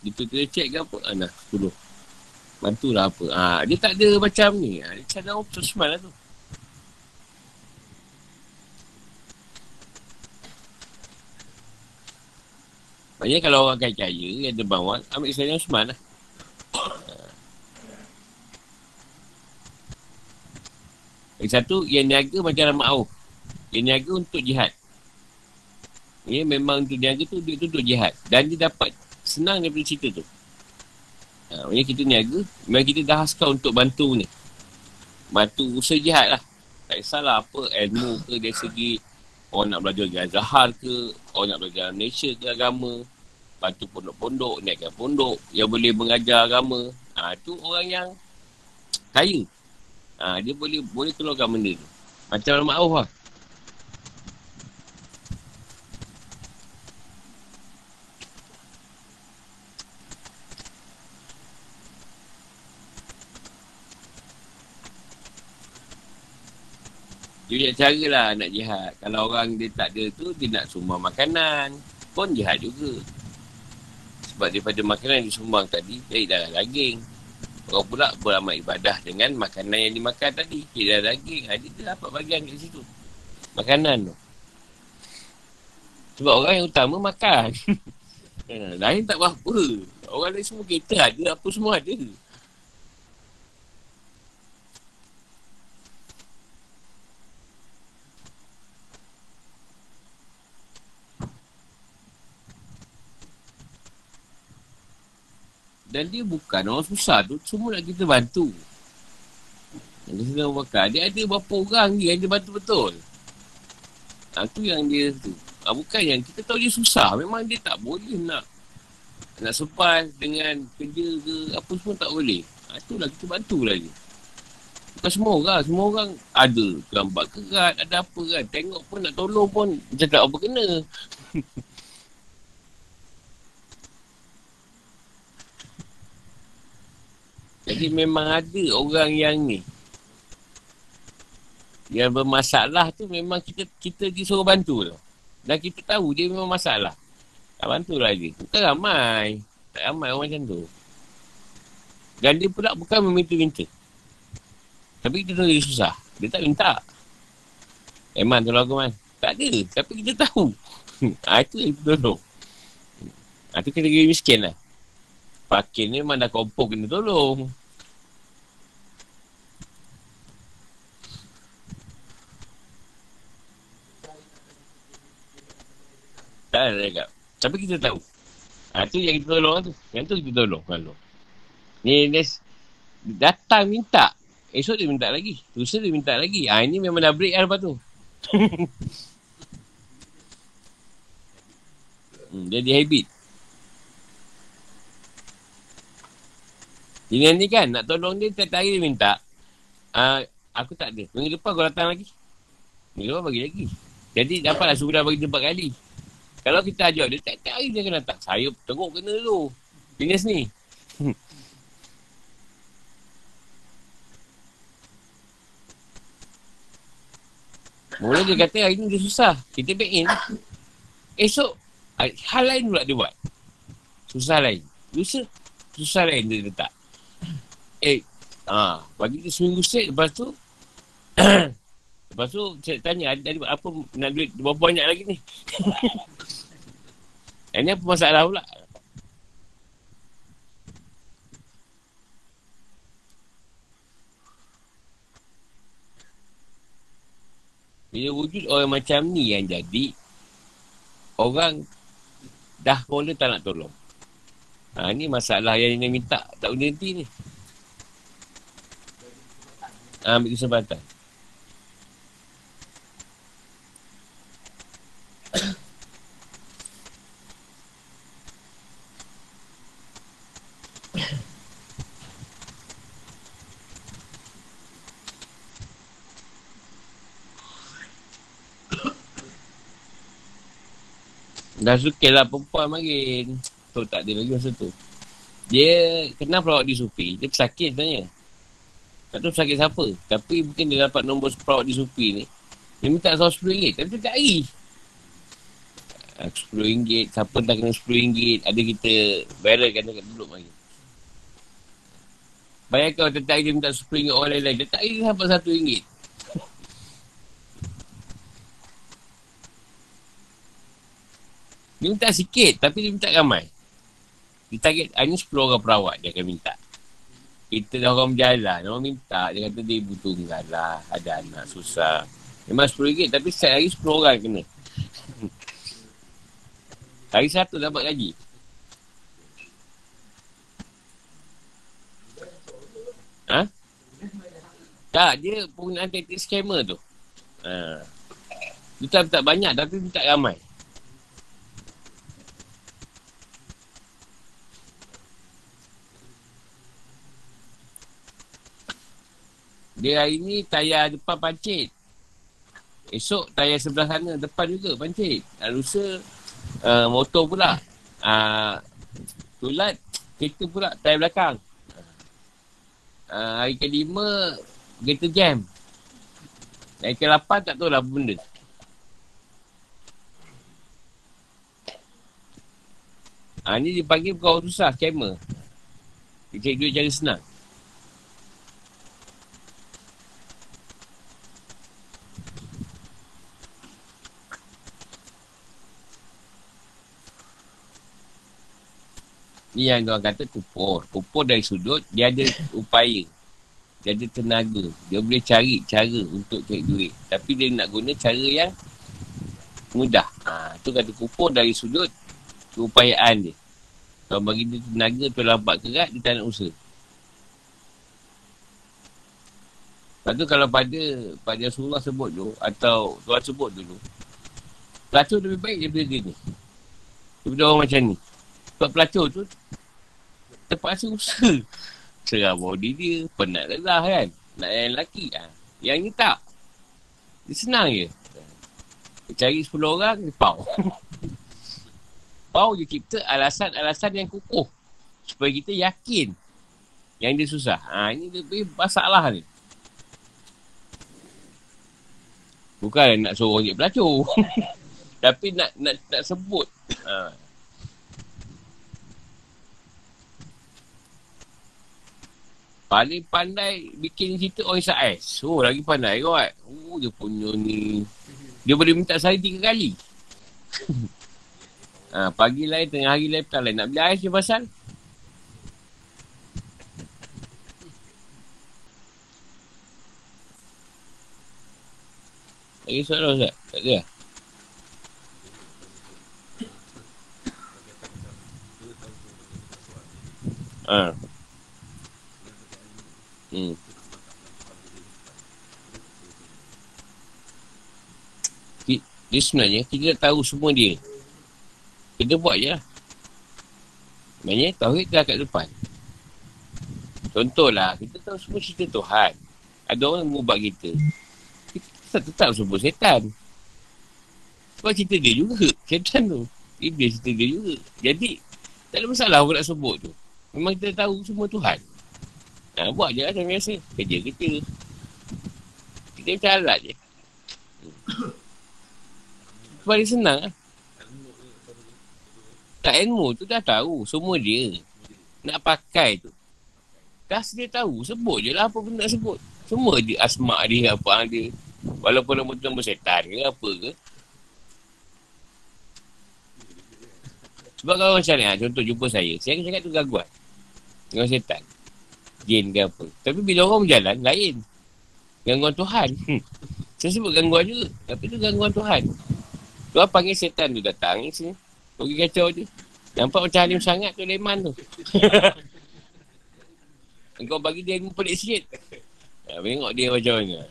Gitu kita cek ke apa? Nah, 10. Bantulah apa. Dia tak ada macam ni. Dia cara Osman lah tu. Maksudnya kalau orang kaya-kaya, yang dermawan, ambil Sayyidina Osman lah. Yang satu, yang niaga macam Ramad Auf. Yang niaga untuk jihad. Ini memang untuk niaga tu, duit tu untuk jihad. Dan dia dapat senang daripada cerita tu. Ha, maksudnya kita niaga, memang kita dah haskan untuk bantu ni. Bantu usaha jihad lah. Tak kisahlah apa, ilmu ke dari segi orang nak belajar agama Zahar ke, orang nak belajar Malaysia ke agama, bantu pondok-pondok, naikkan pondok, yang boleh mengajar agama. Ha, tu orang yang kaya. Ha, dia boleh keluarkan benda tu. Macam Ramad Auf lah. Dia punya cara lah nak jihad. Kalau orang dia tak ada tu, dia nak sumbang makanan. Pun jihad juga. Sebab daripada makanan yang disumbang tadi, dia darah daging. Orang pula beramal ibadah dengan makanan yang dimakan tadi. Dia darah daging. Dia dapat bagian kat situ. Makanan tu. Sebab orang yang utama makan. Lain tak apa-apa. Orang lain semua kereta ada, apa semua ada. Dan dia bukan orang susah tu. Semua nak kita bantu. Yang kita bakar. Dia ada berapa orang ni yang dia bantu betul. Ha, tu yang dia tu. Ha, bukan yang kita tahu dia susah. Memang dia tak boleh nak sepas dengan kerja ke apa semua tak boleh. Ha, itulah kita bantulah dia. Bukan semua orang. Semua orang ada gambar kerat. Ada apa kan. Tengok pun nak tolong pun. Macam tak apa kena. Jadi memang ada orang yang ni. Yang bermasalah tu memang kita disuruh bantu tu. Dan kita tahu dia memang masalah. Tak bantulah dia. Bukan ramai. Tak ramai orang macam tu. Dan dia pula bukan meminta-minta. Tapi kita tahu dia susah. Dia tak minta. Man tolong aku Man. Tak ada. Tapi kita tahu. Itu yang kita tolong. Itu kategori miskin lah. Pakil ni memang dah kompor kena tolong. Tak ada cakap. Tapi kita tahu. Itu yang kita tolong tu. Yang tu kita tolong. Ni datang minta. Esok dia minta lagi. Terus dia minta lagi. Ini memang dah break lah lepas tu. Jadi habit. Dia ni kan nak tolong dia tiap hari dia minta. Aku tak ada. Minggu depan kau datang lagi. Minggu depan bagi lagi. Jadi dapatlah sebulan bagi 4 kali. Kalau kita ajak dia tiap hari dia akan datang. Saya teruk kena dulu. Jenis ni. Mula dia kata hari ni dia susah. Kita back in. Esok hal lain pula dia buat. Susah lain. Susah lain dia letak. Bagi dia seminggu straight. Lepas tu lepas tu saya tanya dari apa nak duit berapa banyak lagi ni. Ini apa masalah pula. Bila wujud orang macam ni yang jadi, orang dah mula tak nak tolong. Ni masalah yang dia minta tak boleh henti ni. Ambil kesempatan. Dah sukai lah perempuan makin. Tu tak ada lagi masa tu. Dia kena pelawak di Sufi. Dia pesakit sebenarnya. Tak tahu sakit siapa. Tapi mungkin dia dapat nombor perawat di Supi ni. Dia minta RM100. Tapi tak hari. RM10. Siapa dah kena RM10. Ada kita viralkan dekat duduk lagi. Bayangkan orang tetapi dia minta RM10 orang lain-lain. Dia tak hari dia dapat RM1. Dia minta sikit. Tapi dia minta ramai. Dia target hanya 10 orang perawat dia akan minta. Kita dah orang berjalan, orang minta. Dia kata dia ibu tunggal lah, ada anak, susah. Memang RM10, tapi setiap hari 10 orang kena. Hari satu dapat gaji. Ha? Tak, dia penggunaan teknik skema tu. Ha. Dia tak banyak, tapi dia tak ramai. Dia hari ni tayar depan pancit. Esok tayar sebelah sana, depan juga pancit. Lusa motor pula. Tulat, kereta pula tayar belakang. Hari ke-5, kereta jam. Hari ke-8, tak tahulah apa benda. Ni dipanggil bukan susah, skema. Dia cari duit cara senang. Ni yang orang kata kupur. Kupur dari sudut, dia ada upaya. Dia ada tenaga. Dia boleh cari cara untuk cari duit. Tapi dia nak guna cara yang mudah. Tu kata kupur dari sudut keupayaan dia. Kalau bagi dia tenaga, tu lambat kerat, dia tak nak usaha. Lepas tu kalau pada Rasulullah sebut dulu, atau Tuhan sebut dulu, pelacur lebih baik daripada dia ni. Daripada orang macam ni. Sebab pelacur tu terpaksa usaha. Serah body dia, penat lelah kan. Nak yang lelaki. Yang ni tak. Dia senang je. Dia cari 10 orang, dia pau. Pau je cipta alasan-alasan yang kukuh. Supaya kita yakin yang dia susah. Ini lebih masalah ni. Bukan nak suruh je pelacur. Tapi nak sebut. Paling pandai bikin cerita orang Isa'ais. Oh, lagi pandai kot. Oh, dia punya ni. Dia boleh minta sehari 3 kali. Pagi lain, tengah hari lain, petang lain. Nak beli ais je pasal. Lagi soalan, Ustaz? Tak ada lah. Dia sebenarnya kita tak tahu semua dia. Kita buat je lah. Maksudnya tauhid dah kat depan. Contohlah, kita tahu semua cerita Tuhan. Ada orang mengubat kita. Kita tetap sebut setan. Sebab cerita dia juga. Setan tu Iblis cerita dia juga. Jadi tak ada masalah orang nak sebut tu. Memang kita tahu semua Tuhan. Buat je lah macam biasa. Kerja-kerja. Kita macam alat je. Sebab dia senang lah. Tak ilmu tu dah tahu. Semua dia. Nak pakai tu. Dah dia tahu. Sebut je lah apa pun nak sebut. Semua dia. Asma' dia. Apa dia. Walaupun nombor setan ke apa ke. Sebab kalau macam ni. Contoh jumpa saya. Saya akan cakap tu gangguan. Dengan setan. Jin ke apa. Tapi bila orang berjalan, lain. Gangguan Tuhan. Saya sebut gangguan juga. Tapi tu gangguan Tuhan. Tuhan panggil setan tu datang ni sini. Pergi kacau dia. Nampak macam halim sangat tu leman tu. Engkau bagi dia ilmu pelik sikit. Tengok dia macam mana.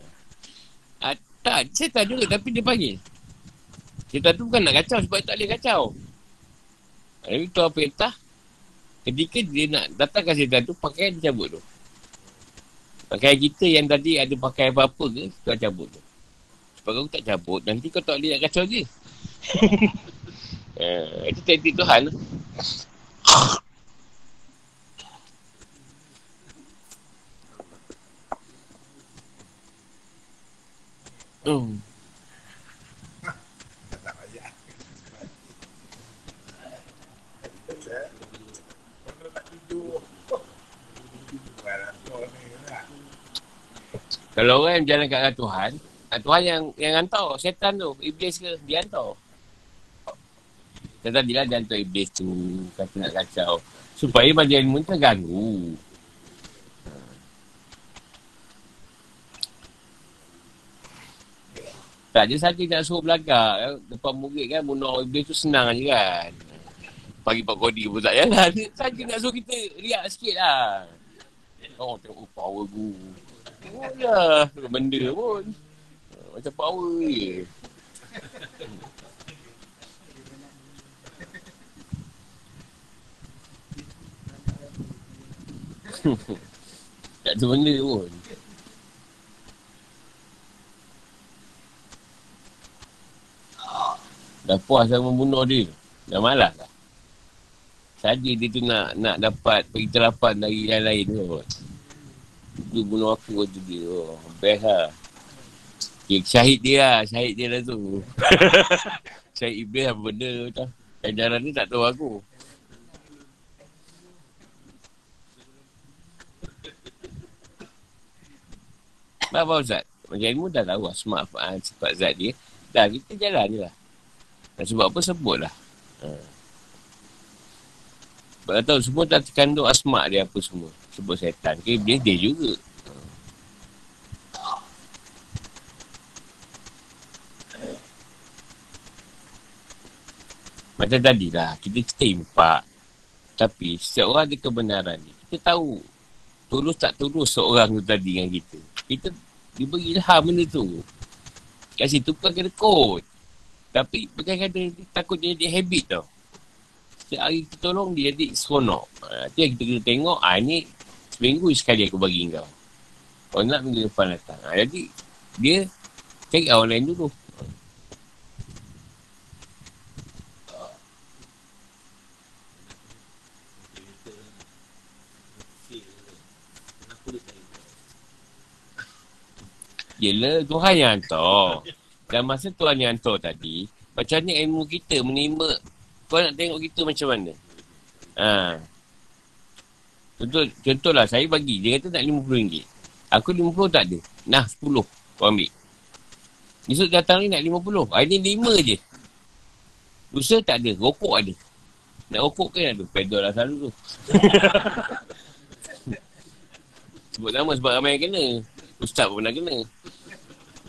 Tak, setan juga tapi dia panggil. Setan tu bukan nak kacau sebab tak boleh kacau. Tapi Tuhan perintah. Ketika dia nak datangkan setan tu, pakaian dia cabut tu. Pakaian kita yang tadi ada pakai apa-apa ke, Tuhan cabut tu. Sebab kau tak cabut, nanti kau tak boleh nak kacau dia. Itu teknik Tuhan tu. Kalau orang jalan kat arah Tuhan, Tuhan yang hantar setan tu, Iblis ke, dia hantar. Dan tadilah dia hantar Iblis tu, kata nak kacau. Supaya majlis ilmu terganggu. Tak, dia saja nak suruh belakang. Depan murid kan, bunuh iblis tu senang je kan. Pagi Pak Kodi pun tak jalan. Dia saja nak suruh kita riak sikit lah. Oh, tengok power guru. Oh lah, benda pun. Macam power je. Tak ada benda pun. Dah puas dah membunuh dia. Dah malas lah. Saja dia tu nak dapat perinterapan dari yang lain tu kot. Dia bunuh aku tu dia. Oh, best lah. Okay, syahid dia lah. Syahid dia lah tu. Syahid iblis apa benda tu. Ajaran ni tak tahu aku. Bapak Ustaz. Macam ilmu dah tahu asma' fa'al sifat zat dia. Dah kita jalan je lah. Dan sebab apa sebutlah. Sebab dah tahu semua dah terkandung asma' dia apa semua. Sebut setan ke iblis dia juga. Macam tadilah kita cerita impak. Tapi setiap orang ada kebenaran ni. Kita tahu tulus tak tulus seorang tu tadi dengan kita. Kita diberi ilham benda tu. Kat situ bukan kena kod. Tapi kadang-kadang dia takut dia jadi habit tau. Setiap hari kita tolong dia jadi seronok. Itu yang kita kena tengok. Ini seminggu sekali aku bagi kau. Kalau nak minggu depan datang. Jadi dia cari orang lain dulu. Yelah Tuhan yang hantar. Dan masa Tuhan yang hantar tadi, macam mana ilmu kita menerima? Tuhan nak tengok kita macam mana? Ha. Contohlah, saya bagi. Dia kata nak RM50. Aku RM50 tak ada. Nah, RM10. Kau ambil. Besok datang ni nak RM50. Hari ni RM5 je. Usaha tak ada. Rokok ada. Nak rokok kan ada. Pedol lah selalu tu. Sebut nama sebab ramai yang kena. Ustaz pun pernah kena.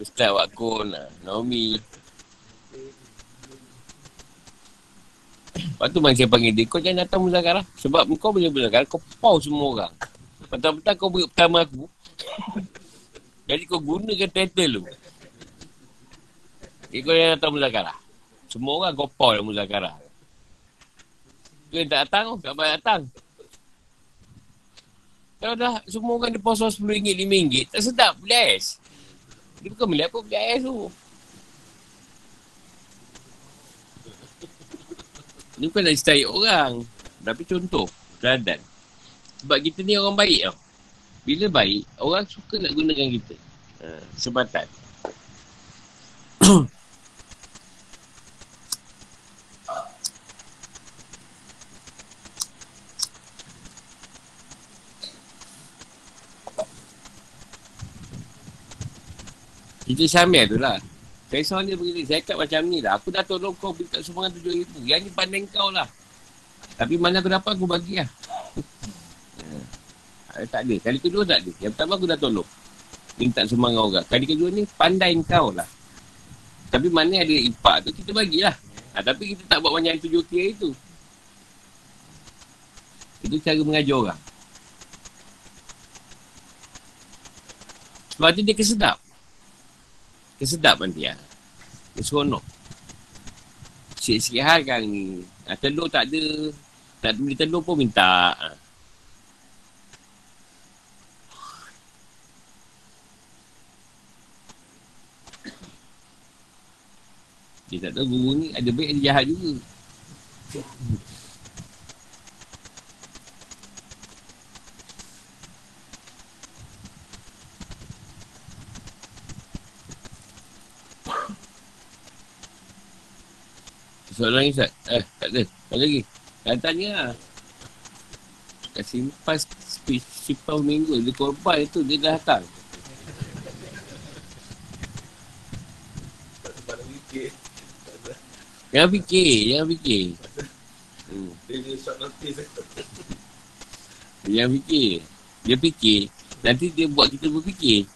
Ustaz Wakun, Naomi. Lepas tu macam panggil dia, kau jangan datang muzakarah. Sebab kau boleh muzakarah, kau pau semua orang. Petang-petang kau beri pertama aku. Jadi kau gunakan title tu. Jadi kau jangan datang muzakarah. Semua orang kau pau dalam muzakarah. Kau yang tak datang, tak banyak datang. Kalau dah semua orang dia pasal RM10, RM5, tak sedap, bless. Dia bukan beli apa, beli AS tu. Ni bukan nak citarik orang. Tapi contoh, keadaan. Sebab kita ni orang baik tau. Bila baik, orang suka nak gunakan kita. Sebatan. Kita Syamil tu lah. Saya seorang dia berkata, saya kat macam ni lah. Aku dah tolong kau beri kat sumbangan RM7,000. Yang ni pandai kau lah. Tapi mana aku dapat, aku bagi lah. Tak ada. Kali kedua tak ada. Yang pertama aku dah tolong. Minta sumbangan orang. Kali kedua ni, pandai kau lah. Tapi mana ada impak tu, kita bagilah. Tapi kita tak buat macam RM7,000 itu. Itu cara mengajar orang. Sebab tu dia kesedap. Kesedap nanti lah. Dia seronok. Sikit-sikit hal kan ni. Telur tak ada. Nak beli telur pun minta. Dia tak tahu guru ni ada baik ada jahat juga. Soalan ni Ustaz? Tak ada. Mana lagi? Tanya lah. Kat simpan sipau minggu. Dia korban tu, dia dah datang. Jangan fikir. Jangan fikir. Dia fikir. Nanti dia buat kita berfikir.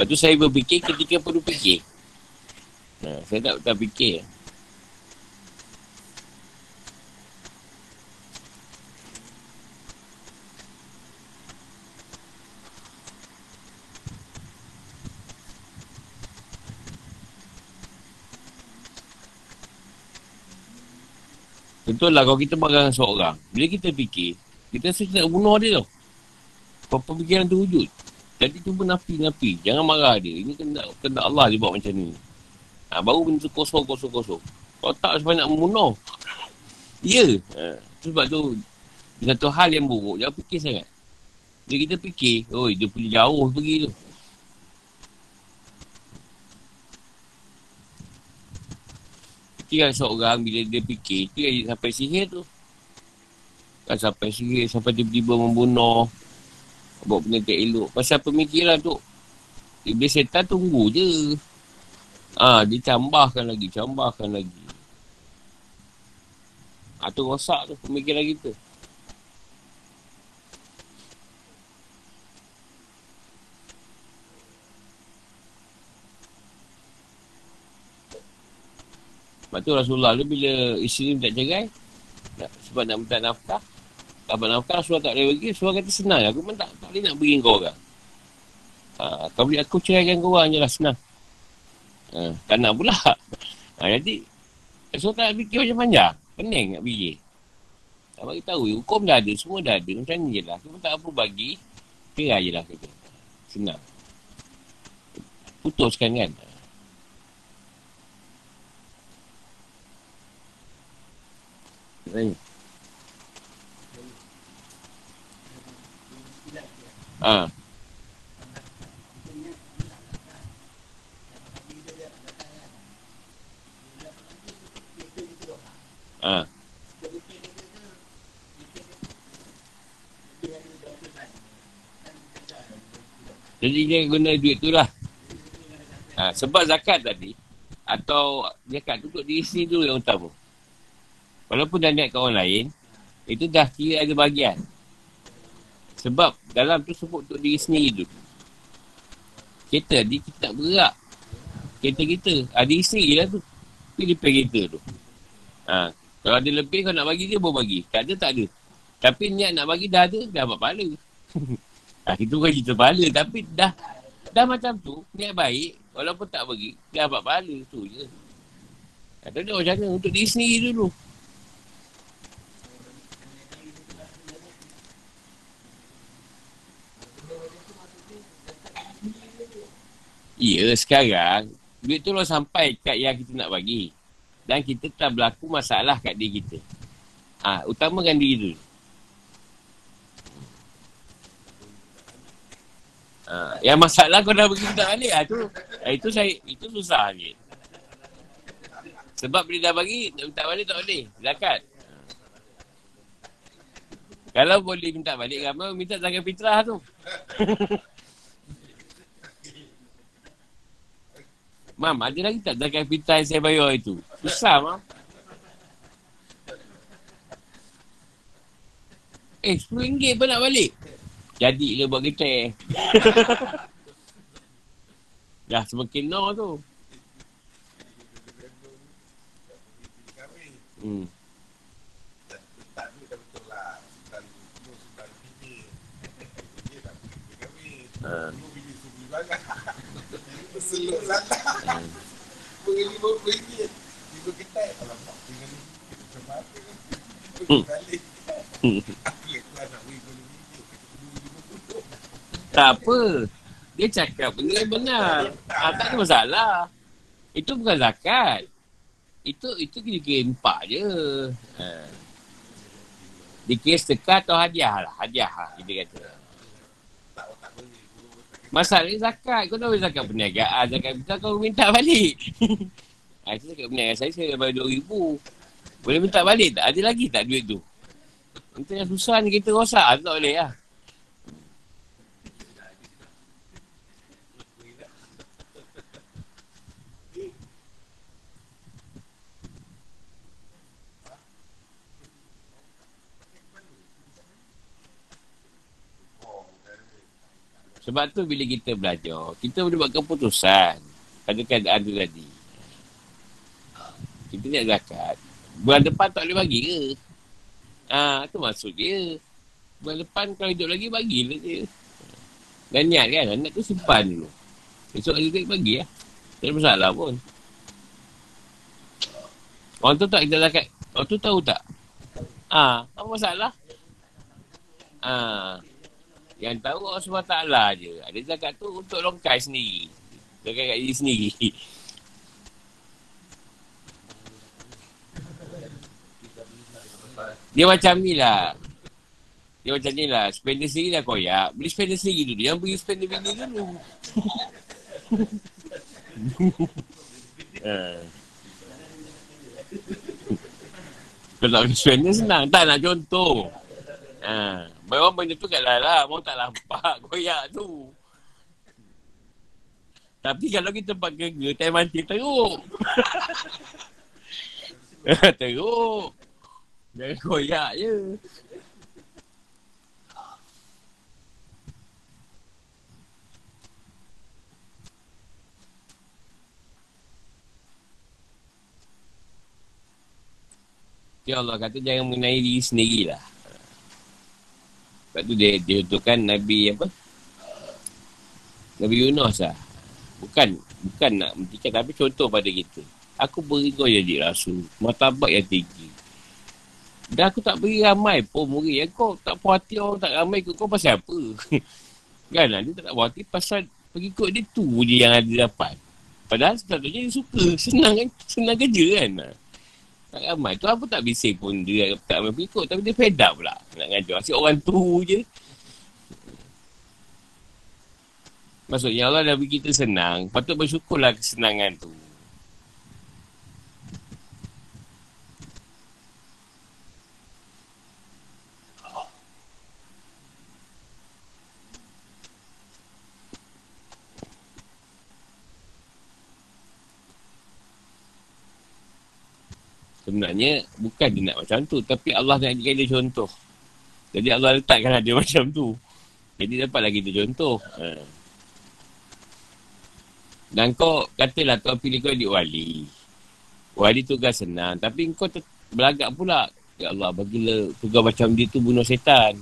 Lepas tu saya berfikir ketika perlu fikir. Saya tak fikir. Contohlah kalau kita marah seorang, bila kita fikir, kita rasa kita nak bunuh dia tau. Kalau pemikiran tu wujud. Jadi cuba nafi. Jangan marah dia. Ini kena Allah dia buat macam ni. Ha, baru benda tu kosong. Kalau tak sebab nak membunuh. Ya. Ha, sebab tu, satu hal yang buruk. Jangan fikir sangat. Bila kita fikir, oi dia pergi jauh pergi tu. Kira seorang bila dia fikir, kira sampai sihir tu. Kan sampai sihir, sampai tiba-tiba membunuh. Buat benda tak elok. Pasal pemikiran tu, dia setan tunggu je. Ah, dia tambahkan lagi. Ah, tu rosak tu pemikiran kita. Sebab tu Rasulullah tu bila isteri minta cerai, sebab nak minta nafkah, Rasulullah tak boleh bagi, Rasulullah kata senang lah, aku pun tak boleh nak beri kau orang. Ha, kau boleh aku ceraikan kau orang je lah, senang. Ha, tak nak pula. Ha, jadi, Rasulullah tak nak fikir macam panjang, pening nak fikir. Tak bagi tahu, hukum dah ada, semua dah ada, macam ni je lah. Aku pun tak perlu bagi, cerai je lah kata. Senang. Putuskan kan. Ah. Ah. Jadi dia guna duit tu lah. Ah, sebab zakat tadi atau zakat tu untuk diri sendiri dulu yang utama. Walaupun dah niat kawan lain, itu dah kira ada bahagian. Sebab dalam tu sebut untuk diri sendiri tu. Kereta dia kita tak bergerak. Kereta kita, diri sendiri lah tu. Tapi dia pay kereta tu. Ha, kalau ada lebih kau nak bagi dia, boleh bagi. Tak ada. Tapi niat nak bagi dah ada, dah dapat pahala. Itu bukan cerita pahala. Tapi dah macam tu, niat baik, walaupun tak bagi, dah dapat pahala. Tu je. Atau dia macam mana, untuk diri sendiri dulu. Ya, sekarang, duit tu lah sampai kat yang kita nak bagi. Dan kita tak berlaku masalah kat diri kita. Ah, utamakan diri dulu. Ah, yang masalah kau dah bagi kita balik, itu susah ni. Sebab bila dah bagi, nak minta balik tak boleh. Zakat. Kalau boleh minta balik, ramai minta zakat fitrah tu. Mam, ada lagi tak zakat fitrah yang saya bayar itu? Susah, Mam. RM10 pun nak balik. Jadilah buat getah. Dah semakin no tu. Selok lantai. Beri-beri. Tiba ketai. Kalau tak dengan ni, macam mana? Pergi balik. Akhir tu anak beri-beri. Tak apa. Dia cakap benar-benar. Tak ada masalah. Itu bukan zakat. Itu kira-kira impak je. Dikira sedekah atau hadiah lah. Hadiah lah kita kata. Masalahnya zakat. Kau tahu zakat perniagaan. Zakat minta kau minta balik. Itu zakat perniagaan saya bayar RM2,000. Boleh minta balik tak? Ada lagi tak duit tu? Kita yang susah ni kita rosak. Tak boleh lah. Sebab tu bila kita belajar, kita boleh buat keputusan pada keadaan tu tadi. Kita nak zakat. Bulan depan tak boleh bagi ke? Itu maksud dia. Bulan depan kalau hidup lagi, bagilah dia. Dan niat kan, anak tu simpan dulu. Esok hari tu bagi lah. Tak ada masalah pun. Orang tu tak kita zakat. Orang tu tahu tak? Apa masalah? Yang tahu Allah SWT je. Ada zakat tu untuk longkai sendiri. Zakat kat diri sendiri. Dia macam ni lah. Spender sendiri dah koyak. Beli spender sendiri dulu. Yang beli spender bini dulu. Kalau tak beli spender senang. Tak nak contoh. Memang benda tu kat lah. Mereka tak nampak koyak tu. Tapi kalau kita buat geger, time mancing teruk. Teruk. Jangan koyak je. Ya Allah kata jangan mengenai diri sendirilah. Sebab tu dia diutukan Nabi apa? Nabi Yunus lah. Bukan nak mentikan tapi contoh pada kita. Aku beri kau jadi rasul. Martabat yang tinggi. Dah aku tak beri ramai pun murid. Kau tak puas hati orang tak ramai ikut kau pasal apa? Kan lah, dia tak puas hati pasal pengikut dia tu je yang ada dapat. Padahal sepatutnya dia suka. Senang kan? Senang kerja kan? Tak ramai. Tu apa tak bising pun dia tak ramai pengikut. Tapi dia fed up pula. Nak ngajar. Asyik orang tu je. Maksudnya Allah dah beri kita senang. Patut bersyukurlah kesenangan tu. Sebenarnya, bukan dia nak macam tu. Tapi Allah nak jadikan dia contoh. Jadi Allah letakkan dia macam tu. Jadi dapatlah kita contoh. Dan kau, katalah kau pilih kau jadi wali. Wali tugas senang. Tapi kau belagak pula. Ya Allah, bagilah tugas macam dia tu bunuh setan.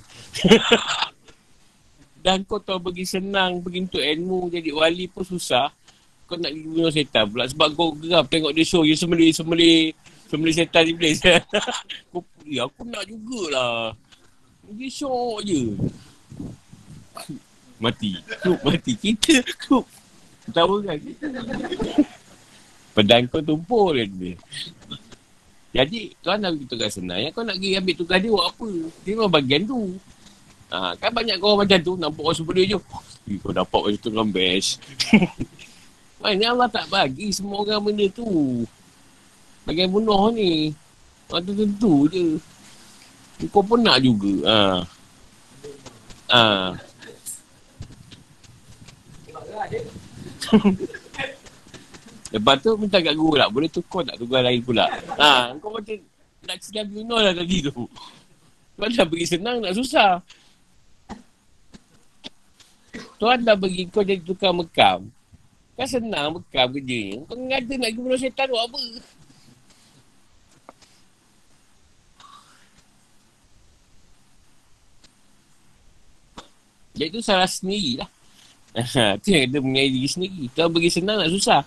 Dan kau tahu pergi senang, pergi untuk ilmu. Jadi wali pun susah. Kau nak bunuh setan pula. Sebab kau geram tengok dia show. Dia sembelih. Semula setan di place. Aku nak jugalah. Dia syok je. Mati. Kita kup. Tahu kan? Pedang kau tumpul kan dia. Jadi, Tuhan dah bagi tugas senang. Yang kau nak pergi ambil tugas dia buat apa? Dia memang bagian tu. Kan banyak orang macam tu. Nampak orang sumber dia je. Kau dapat macam tu kan best. Maknanya Allah tak bagi semua orang benda tu. Bagai bunuh ni. Waktu tentu je. Kau pun nak juga. Lepas tu minta kat guru lah. Boleh tukar tak tugas lain pula. Kau macam nak cakap bunuh lah tadi tu. Tuan dah beri senang nak susah. Tuan dah beri kau jadi tukang mekam. Kan senang mekam kerjanya. Kau ngata nak pergi bunuh syaitan buat apa? Jadi tu salah sendiri lah. Itu yang kata mengenai diri sendiri. Tuan bagi senang nak susah.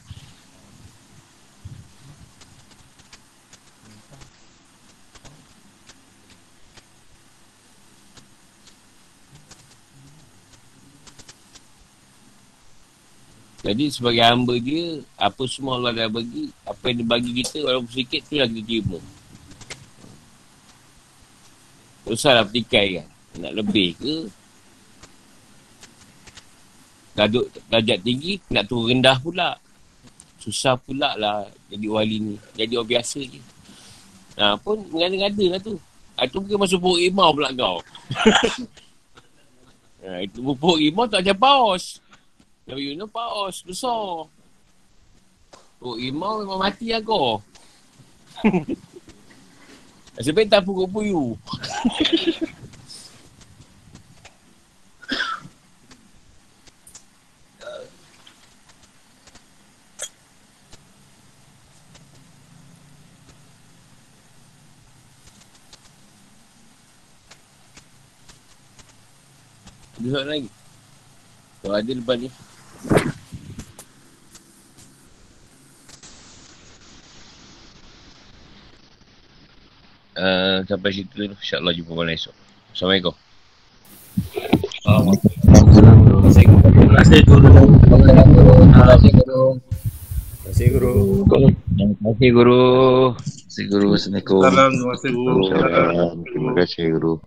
Jadi sebagai hamba dia, apa semua Allah dah bagi, apa yang dia bagi kita walaupun sedikit tu lah kita terima. Usahlah petikai kan. Nak lebih ke? Duduk darjat tinggi, nak turun rendah pula. Susah pula lah jadi wali ni. Jadi orang biasa je. Pun mengada-ngada lah tu. Itu mungkin masuk buruk rimau pula kau. Itu buruk rimau tak macam paus. Nabi Yunus paus, besar. Buruk rimau memang mati lah kau. Sebab tak pukul-puyuh. besok lagi. Kalau ada lepas ni. Sampai situ dulu. InsyaAllah jumpa malam esok. Assalamualaikum. Terima kasih guru. Terima kasih guru. Assalamualaikum. Terima kasih guru.